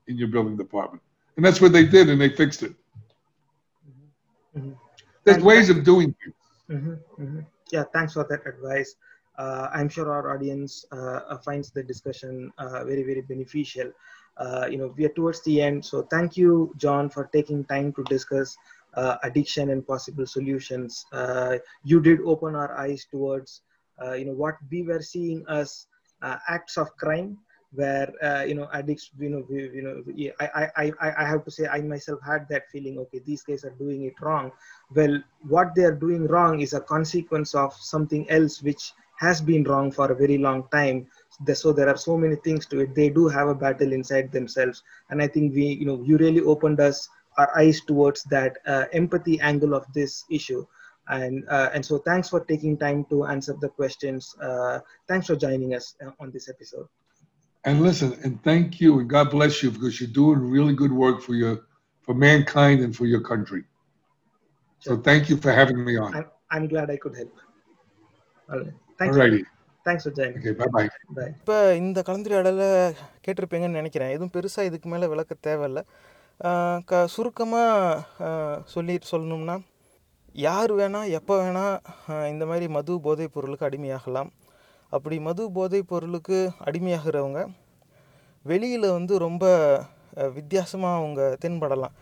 in your building department. And that's what they did, and they fixed it. Mm-hmm. There's and ways of doing things. Mm-hmm. Mm-hmm. Yeah, thanks for that advice. Uh, I'm sure our audience uh, finds the discussion uh, very, very beneficial. Uh, you know, we are towards the end. So thank you, John, for taking time to discuss uh, addiction and possible solutions. Uh, you did open our eyes towards, uh, you know, what we were seeing as uh, acts of crime, where, uh, you know, addicts, you know, we, you know, I, I, I, I have to say I myself had that feeling, okay, these guys are doing it wrong. Well, what they are doing wrong is a consequence of something else, which has been wrong for a very long time. So there are so many things to it. They do have a battle inside themselves. And I think we, you know, you really opened us, our eyes towards that uh, empathy angle of this issue. And uh, and so thanks for taking time to answer the questions. Uh, thanks for joining us on this episode. And listen, and thank you, and God bless you, because you're doing really good work for your, for mankind and for your country. Sure. So thank you for having me on. I'm, I'm glad I could help. All right. Thank you. Thanks Ajay. Okay bye bye. இப்போ இந்த கலந்துரையாடலை கேட்டிருப்பீங்கன்னு நினைக்கிறேன். எதுவும் பெருசாக இதுக்கு மேலே விளக்க தேவையில்லை. க சுருக்கமாக சொல்லி சொல்லணும்னா, யார் வேணால் எப்போ வேணால் இந்த மாதிரி மது போதைப் பொருளுக்கு அடிமையாகலாம். அப்படி மது போதைப் பொருளுக்கு அடிமையாகிறவங்க வெளியில் வந்து ரொம்ப வித்தியாசமாக அவங்க தென்படலாம்.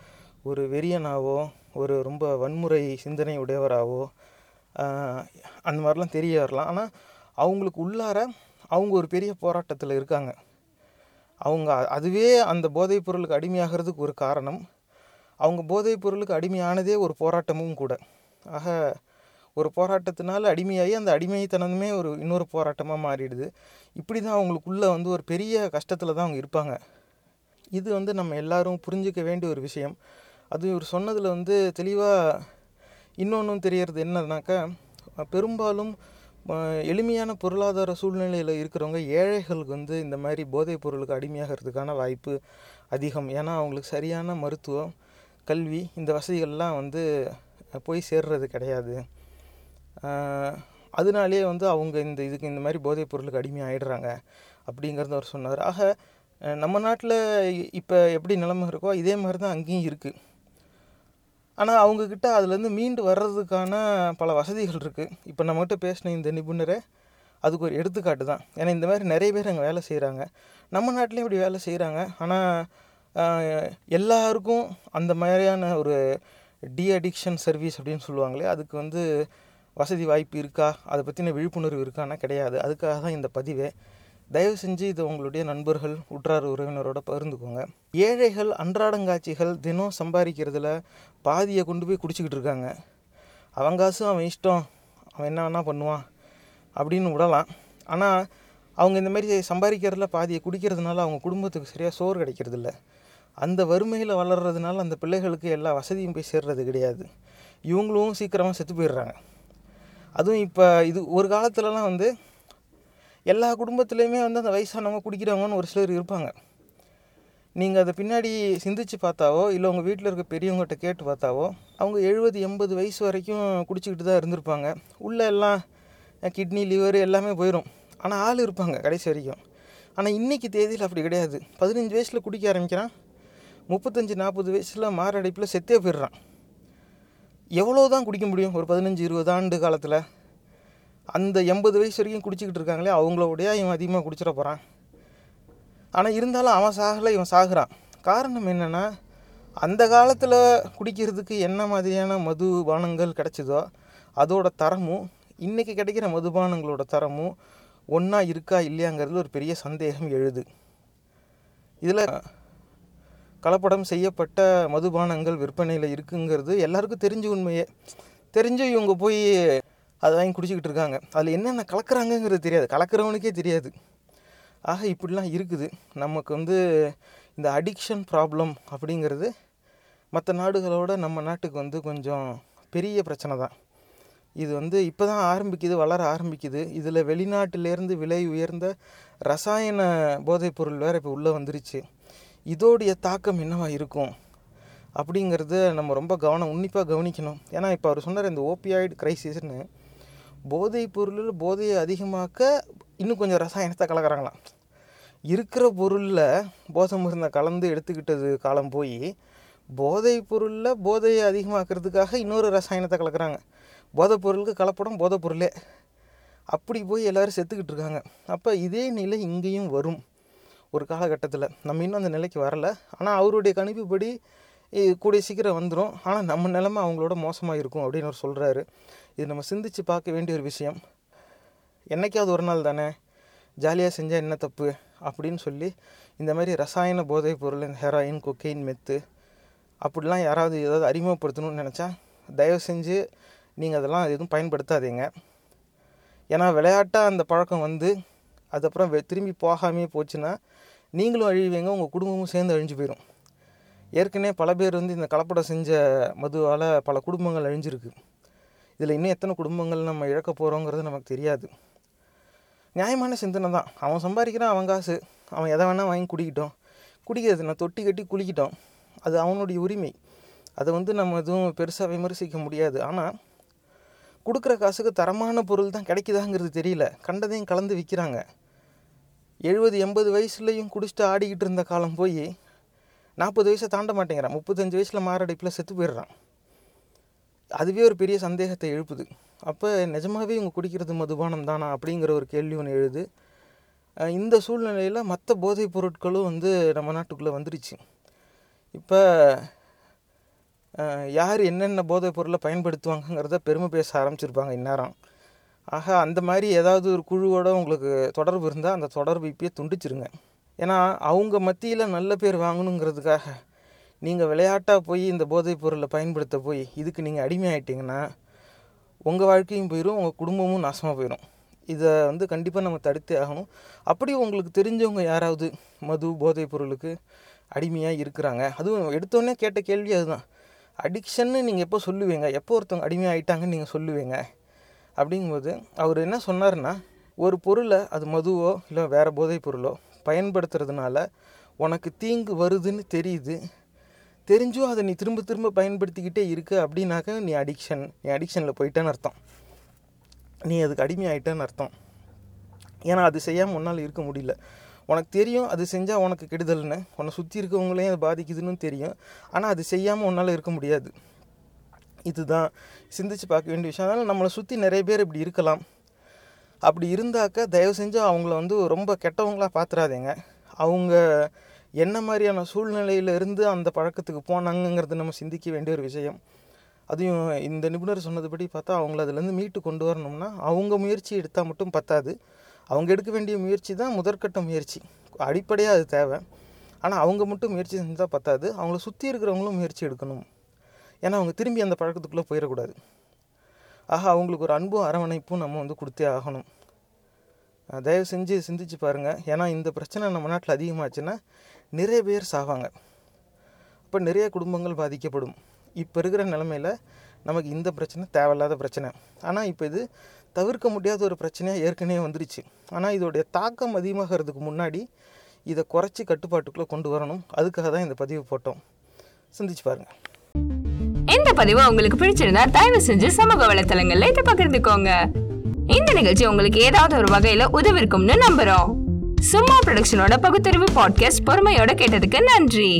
ஒரு வெறியனாவோ ஒரு ரொம்ப வன்முறை சிந்தனை உடையவராகவோ அந்த மாதிரிலாம் தெரிய வரலாம். ஆனால் அவங்களுக்கு உள்ளார அவங்க ஒரு பெரிய போராட்டத்தில் இருக்காங்க. அவங்க அதுவே அந்த போதைப் பொருளுக்கு அடிமையாகிறதுக்கு ஒரு காரணம். அவங்க போதைப் பொருளுக்கு அடிமையானதே ஒரு போராட்டமும் கூட. ஆக ஒரு போராட்டத்தினால அடிமையாகி அந்த அடிமைத்தனமே ஒரு இன்னொரு போராட்டமாக மாறிடுது. இப்படி தான் அவங்களுக்குள்ளே வந்து ஒரு பெரிய கஷ்டத்தில் தான் அவங்க இருப்பாங்க. இது வந்து நம்ம எல்லோரும் புரிஞ்சிக்க வேண்டிய ஒரு விஷயம். அது இவர் சொன்னதில் வந்து தெளிவாக இன்னொன்றும் தெரியறது என்னன்னாக்கா, பெரும்பாலும் எளிமையான பொருளாதார சூழ்நிலையில் இருக்கிறவங்க ஏழைகளுக்கு வந்து இந்த மாதிரி போதைப் பொருளுக்கு அடிமையாகிறதுக்கான வாய்ப்பு அதிகம். ஏன்னா அவங்களுக்கு சரியான மருத்துவம், கல்வி, இந்த வசதிகள்லாம் வந்து போய் சேர்றது கிடையாது. அதனாலேயே வந்து அவங்க இந்த இதுக்கு இந்த மாதிரி போதைப் பொருளுக்கு அடிமையாகிடுறாங்க அப்படிங்கிறத அவர் சொன்னார். ஆக நம்ம நாட்டில் இப்போ எப்படி நிலைமை இருக்கோ இதே மாதிரி தான் அங்கேயும் இருக்குது. ஆனால் அவங்கக்கிட்ட அதுலேருந்து மீண்டு வர்றதுக்கான பல வசதிகள் இருக்குது. இப்போ நம்மகிட்ட பேசின இந்த நிபுணரே அதுக்கு ஒரு எடுத்துக்காட்டு தான். ஏன்னா இந்த மாதிரி நிறைய பேர் அங்கே வேலை செய்கிறாங்க, நம்ம நாட்டிலையும் இப்படி வேலை செய்கிறாங்க. ஆனால் எல்லாருக்கும் அந்த மாதிரியான ஒரு டி அடிக்ஷன் சர்வீஸ் அப்படின்னு சொல்லுவாங்களே, அதுக்கு வந்து வசதி வாய்ப்பு இருக்கா, அதை பற்றின விழிப்புணர்வு இருக்கான்னா கிடையாது. அதுக்காக தான் இந்த பதிவே. தயவு செஞ்சு இதை உங்களுடைய நண்பர்கள், உற்றார் உறவினரோட பகிர்ந்துக்கோங்க. ஏழைகள், அன்றாடங்காட்சிகள் தினம் சம்பாதிக்கிறதுல பாதியை கொண்டு போய் குடிச்சிக்கிட்டு இருக்காங்க. அவன் காசும் அவன் இஷ்டம், அவன் என்ன வேணா பண்ணுவான் அப்படின்னு விடலாம். ஆனால் அவங்க இந்த மாதிரி சம்பாதிக்கிறதுல பாதியை குடிக்கிறதுனால அவங்க குடும்பத்துக்கு சரியாக சோறு கிடைக்கிறதில்ல. அந்த வறுமையில் வளர்கிறதுனால அந்த பிள்ளைகளுக்கு எல்லா வசதியும் போய் சேர்றது கிடையாது. இவங்களும் சீக்கிரமாக செத்து போயிடுறாங்க. அதுவும் இப்போ இது ஒரு காலத்துலலாம் வந்து எல்லா குடும்பத்துலேயுமே வந்து அந்த வயசானவங்க குடிக்கிறவங்கன்னு ஒரு சிலர் இருப்பாங்க. நீங்கள் அதை பின்னாடி சிந்திச்சு பார்த்தாவோ இல்லை உங்கள் வீட்டில் இருக்க பெரியவங்ககிட்ட கேட்டு பார்த்தாவோ அவங்க எழுபது எண்பது வயசு வரைக்கும் குடிச்சிக்கிட்டு தான் இருந்திருப்பாங்க. உள்ளே எல்லாம் கிட்னி, லிவர் எல்லாமே போயிடும். ஆனால் ஆள் இருப்பாங்க கடைசி வரைக்கும். ஆனால் இன்றைக்கி தேதியில் அப்படி கிடையாது. பதினஞ்சு வயசில் குடிக்க ஆரம்பிக்கிறான், முப்பத்தஞ்சு நாற்பது வயசில் மாரடைப்பில் செத்தே போயிடுறான். எவ்வளோ தான் குடிக்க முடியும் ஒரு பதினஞ்சு இருபது ஆண்டு காலத்தில்? அந்த எண்பது வயசு வரைக்கும் குடிச்சிக்கிட்டு இருக்காங்களே, அவங்களோடைய இவன் அதிகமாக குடிச்சிட போகிறான். ஆனால் இருந்தாலும் அவன் சாகலை, இவன் சாகுறான். காரணம் என்னென்னா, அந்த காலத்தில் குடிக்கிறதுக்கு என்ன மாதிரியான மதுபானங்கள் கிடச்சிதோ அதோட தரமும் இன்றைக்கி கிடைக்கிற மதுபானங்களோட தரமும் ஒன்றா இருக்கா இல்லையாங்கிறது ஒரு பெரிய சந்தேகம் எழுது. இதில் கலப்படம் செய்யப்பட்ட மதுபானங்கள் விற்பனையில் இருக்குங்கிறது எல்லாருக்கும் தெரிஞ்ச உண்மையே. தெரிஞ்சு இவங்க போய் அதை வாங்கி குடிச்சிக்கிட்டு இருக்காங்க. அதில் என்னென்ன கலக்கிறாங்கங்கிறது தெரியாது, கலக்கிறவனுக்கே தெரியாது. ஆக இப்படிலாம் இருக்குது. நமக்கு வந்து இந்த அடிக்ஷன் ப்ராப்ளம் அப்படிங்கிறது மற்ற நாடுகளோட நம்ம நாட்டுக்கு வந்து கொஞ்சம் பெரிய பிரச்சனை தான். இது வந்து இப்போ தான் ஆரம்பிக்குது, வளர ஆரம்பிக்குது. இதில் வெளிநாட்டிலேருந்து விலை உயர்ந்த ரசாயன போதைப்பொருள் வேறு இப்போ உள்ளே வந்துருச்சு. இதோடைய தாக்கம் என்னவாக இருக்கும் அப்படிங்கிறத நம்ம ரொம்ப கவனம் உன்னிப்பாக கவனிக்கணும். ஏன்னா இப்போ அவர் சொன்னார் இந்த ஓபியாய்டு கிரைசிஸ்னு, போதைப் பொருளில் போதையை அதிகமாக்க இன்னும் கொஞ்சம் ரசாயனத்தை கலக்கிறாங்களாம். இருக்கிற பொருளில் போதை மருந்தை கலந்து எடுத்துக்கிட்டது காலம் போய் போதைப் பொருளில் போதையை அதிகமாக்கிறதுக்காக இன்னொரு ரசாயனத்தை கலக்கிறாங்க. போதைப் பொருளுக்கு கலப்படம் போதைப் பொருளே. அப்படி போய் எல்லோரும் செத்துக்கிட்டு இருக்காங்க. அப்போ இதே நிலை இங்கேயும் வரும் ஒரு காலகட்டத்தில். நம்ம இன்னும் அந்த நிலைக்கு வரலை. ஆனால் அவருடைய கணிப்புப்படி கூடிய சீக்கிரம் வந்துடும். ஆனால் நம்ம நிலைமை அவங்களோட மோசமாக இருக்கும் அப்படின்னு அவர் சொல்கிறாரு. இது நம்ம சிந்தித்து பார்க்க வேண்டிய ஒரு விஷயம். என்றைக்காவது ஒரு நாள் தானே ஜாலியாக செஞ்சால் என்ன தப்பு அப்படின்னு சொல்லி இந்த மாதிரி ரசாயன போதைப் பொருள், இந்த ஹெராயின், கொக்கெயின், மெத்து அப்படிலாம் யாராவது ஏதாவது அறிமுகப்படுத்தணும்னு நினச்சா தயவு செஞ்சு நீங்கள் அதெல்லாம் எதுவும் பயன்படுத்தாதீங்க. ஏன்னா விளையாட்டாக அந்த பழக்கம் வந்து அதுக்கப்புறம் திரும்பி போகாமே போச்சுன்னா நீங்களும் அழிவீங்க, உங்கள் குடும்பமும் சேர்ந்து அழிஞ்சு போயிடும். ஏற்கனவே பல பேர் வந்து இந்த கலப்படம் செஞ்ச மதுவால் பல குடும்பங்கள் அழிஞ்சிருக்கு. இதில் இன்னும் எத்தனை குடும்பங்கள் நம்ம இழக்க போகிறோங்கிறது நமக்கு தெரியாது. நியாயமான சிந்தனை தான். அவன் சம்பாதிக்கிறான், அவன் காசு, அவன் எதை வேணால் வாங்கி குடிக்கிட்டோம். குடிக்கிறது நான் தொட்டி கட்டி குளிக்கிட்டோம், அது அவனுடைய உரிமை. அதை வந்து நம்ம எதுவும் பெருசாக விமர்சிக்க முடியாது. ஆனால் கொடுக்குற காசுக்கு தரமான பொருள் தான் கிடைக்குதாங்கிறது தெரியல. கண்டதையும் கலந்து விற்கிறாங்க. எழுபது எண்பது வயசுலேயும் குடிச்சிட்டு ஆடிக்கிட்டு இருந்த காலம் போய் நாற்பது வயசை தாண்ட மாட்டேங்கிறான், முப்பத்தஞ்சு வயசில் மாரடைப்பில் செத்து போயிடுறான். அதுவே ஒரு பெரிய சந்தேகத்தை எழுப்புது. அப்போ நிஜமாகவே இவங்க குடிக்கிறது மதுபானம் தானா அப்படிங்கிற ஒரு கேள்வி ஒன்று எழுது. இந்த சூழ்நிலையில் மற்ற போதைப் பொருட்களும் வந்து நம்ம நாட்டுக்குள்ளே வந்துடுச்சு. இப்போ யார் என்னென்ன போதைப் பொருளை பயன்படுத்துவாங்கங்கிறத பெருமை பேச ஆரம்பிச்சிருப்பாங்க இந்நேரம். ஆக அந்த மாதிரி ஏதாவது ஒரு குழுவோடு உங்களுக்கு தொடர்பு இருந்தால் அந்த தொடர்பு இப்பயே துண்டிச்சிருங்க. ஏன்னா அவங்க மத்தியில் நல்ல பேர் வாங்கணுங்கிறதுக்காக நீங்கள் விளையாட்டாக போய் இந்த போதைப் பொருளை பயன்படுத்த போய் இதுக்கு நீங்கள் அடிமையாயிட்டிங்கன்னா உங்கள் வாழ்க்கையும் போயிடும், உங்கள் குடும்பமும் நாசமாக போயிடும். இதை வந்து கண்டிப்பாக நம்ம தடுத்தே ஆகணும். அப்படி உங்களுக்கு தெரிஞ்சவங்க யாராவது மது போதைப் பொருளுக்கு அடிமையாக இருக்கிறாங்க, அதுவும் எடுத்தோடனே கேட்ட கேள்வி அதுதான், அடிக்ஷன்னு நீங்கள் எப்போ சொல்லுவீங்க, எப்போ ஒருத்தவங்க அடிமையாகிட்டாங்கன்னு நீங்கள் சொல்லுவீங்க அப்படிங்கும்போது அவர் என்ன சொன்னார்னா, ஒரு பொருளை அது மதுவோ இல்லை வேறு போதைப் பொருளோ பயன்படுத்துறதுனால உனக்கு தீங்கு வருதுன்னு தெரியுது, தெரிஞ்சும் அதை நீ திரும்ப திரும்ப பயன்படுத்திக்கிட்டே இருக்கு அப்படின்னாக்க நீ அடிக்ஷன் நீ அடிக்ஷனில் போயிட்டேன்னு அர்த்தம், நீ அதுக்கு அடிமையாகிட்டேன்னு அர்த்தம். ஏன்னா அது செய்யாமல் உன்னால் இருக்க முடியல. உனக்கு தெரியும் அது செஞ்சால் உனக்கு கெடுதல்னு, உன்னை சுற்றி இருக்கவங்களையும் அது பாதிக்குதுன்னு தெரியும், ஆனால் அது செய்யாமல் உன்னால் இருக்க முடியாது. இதுதான் சிந்திச்சு பார்க்க வேண்டிய விஷயம். அதனால் நம்மளை சுற்றி நிறைய பேர் இப்படி இருக்கலாம். அப்படி இருந்தாக்க தயவு செஞ்சு அவங்கள வந்து ரொம்ப கெட்டவங்களாக பார்த்துறாதீங்க. அவங்க என்ன மாதிரியான சூழ்நிலையிலேருந்து அந்த பழக்கத்துக்கு போனாங்கங்கிறது நம்ம சிந்திக்க வேண்டிய ஒரு விஷயம். அதையும் இந்த நிபுணர் சொன்னதுபடி பார்த்தா அவங்கள அதுலேருந்து மீட்டு கொண்டு வரணும்னா அவங்க முயற்சி எடுத்தால் மட்டும் பத்தாது. அவங்க எடுக்க வேண்டிய முயற்சி தான் முதற்கட்ட முயற்சி, அடிப்படையாக அது தேவை. ஆனால் அவங்க மட்டும் முயற்சி செஞ்சால் பத்தாது, அவங்கள சுற்றி இருக்கிறவங்களும் முயற்சி எடுக்கணும். ஏன்னா அவங்க திரும்பி அந்த பழக்கத்துக்குள்ளே போயிடக்கூடாது. ஆக அவங்களுக்கு ஒரு அன்பும் அரவணைப்பும் நம்ம வந்து கொடுத்தே ஆகணும். தயவு செஞ்சு சிந்திச்சு பாருங்கள். ஏன்னா இந்த பிரச்சனை நம்ம நாட்டில் அதிகமாச்சுன்னா நிறைய பேர் சாவாங்க, அப்போ நிறைய குடும்பங்கள் பாதிக்கப்படும். இப்போ இருக்கிற நிலமையில் நமக்கு இந்த பிரச்சனை தேவையில்லாத பிரச்சனை. ஆனால் இப்போ இது தவிர்க்க முடியாத ஒரு பிரச்சனையாக ஏற்கனவே வந்துருச்சு. ஆனால் இதோடைய தாக்கம் அதிகமாகிறதுக்கு முன்னாடி இதை குறைச்சி கட்டுப்பாட்டுக்குள்ளே கொண்டு வரணும். அதுக்காக தான் இந்த பதிவு போட்டோம். சிந்திச்சு பாருங்கள். இந்த பதிவு உங்களுக்கு பிடிச்சிருந்தா தயவு செஞ்சு சமூக வலைத்தளங்கள்ல இதை பகிர்ந்துக்கோங்க. இந்த நிகழ்ச்சி உங்களுக்கு ஏதாவது ஒரு வகையில உதவிருக்கும்னு நம்புறோம். சும்மா ப்ரொடக்ஷனோட பகுத்தறிவு பாட்காஸ்ட் பொறுமையோட கேட்டதுக்கு நன்றி.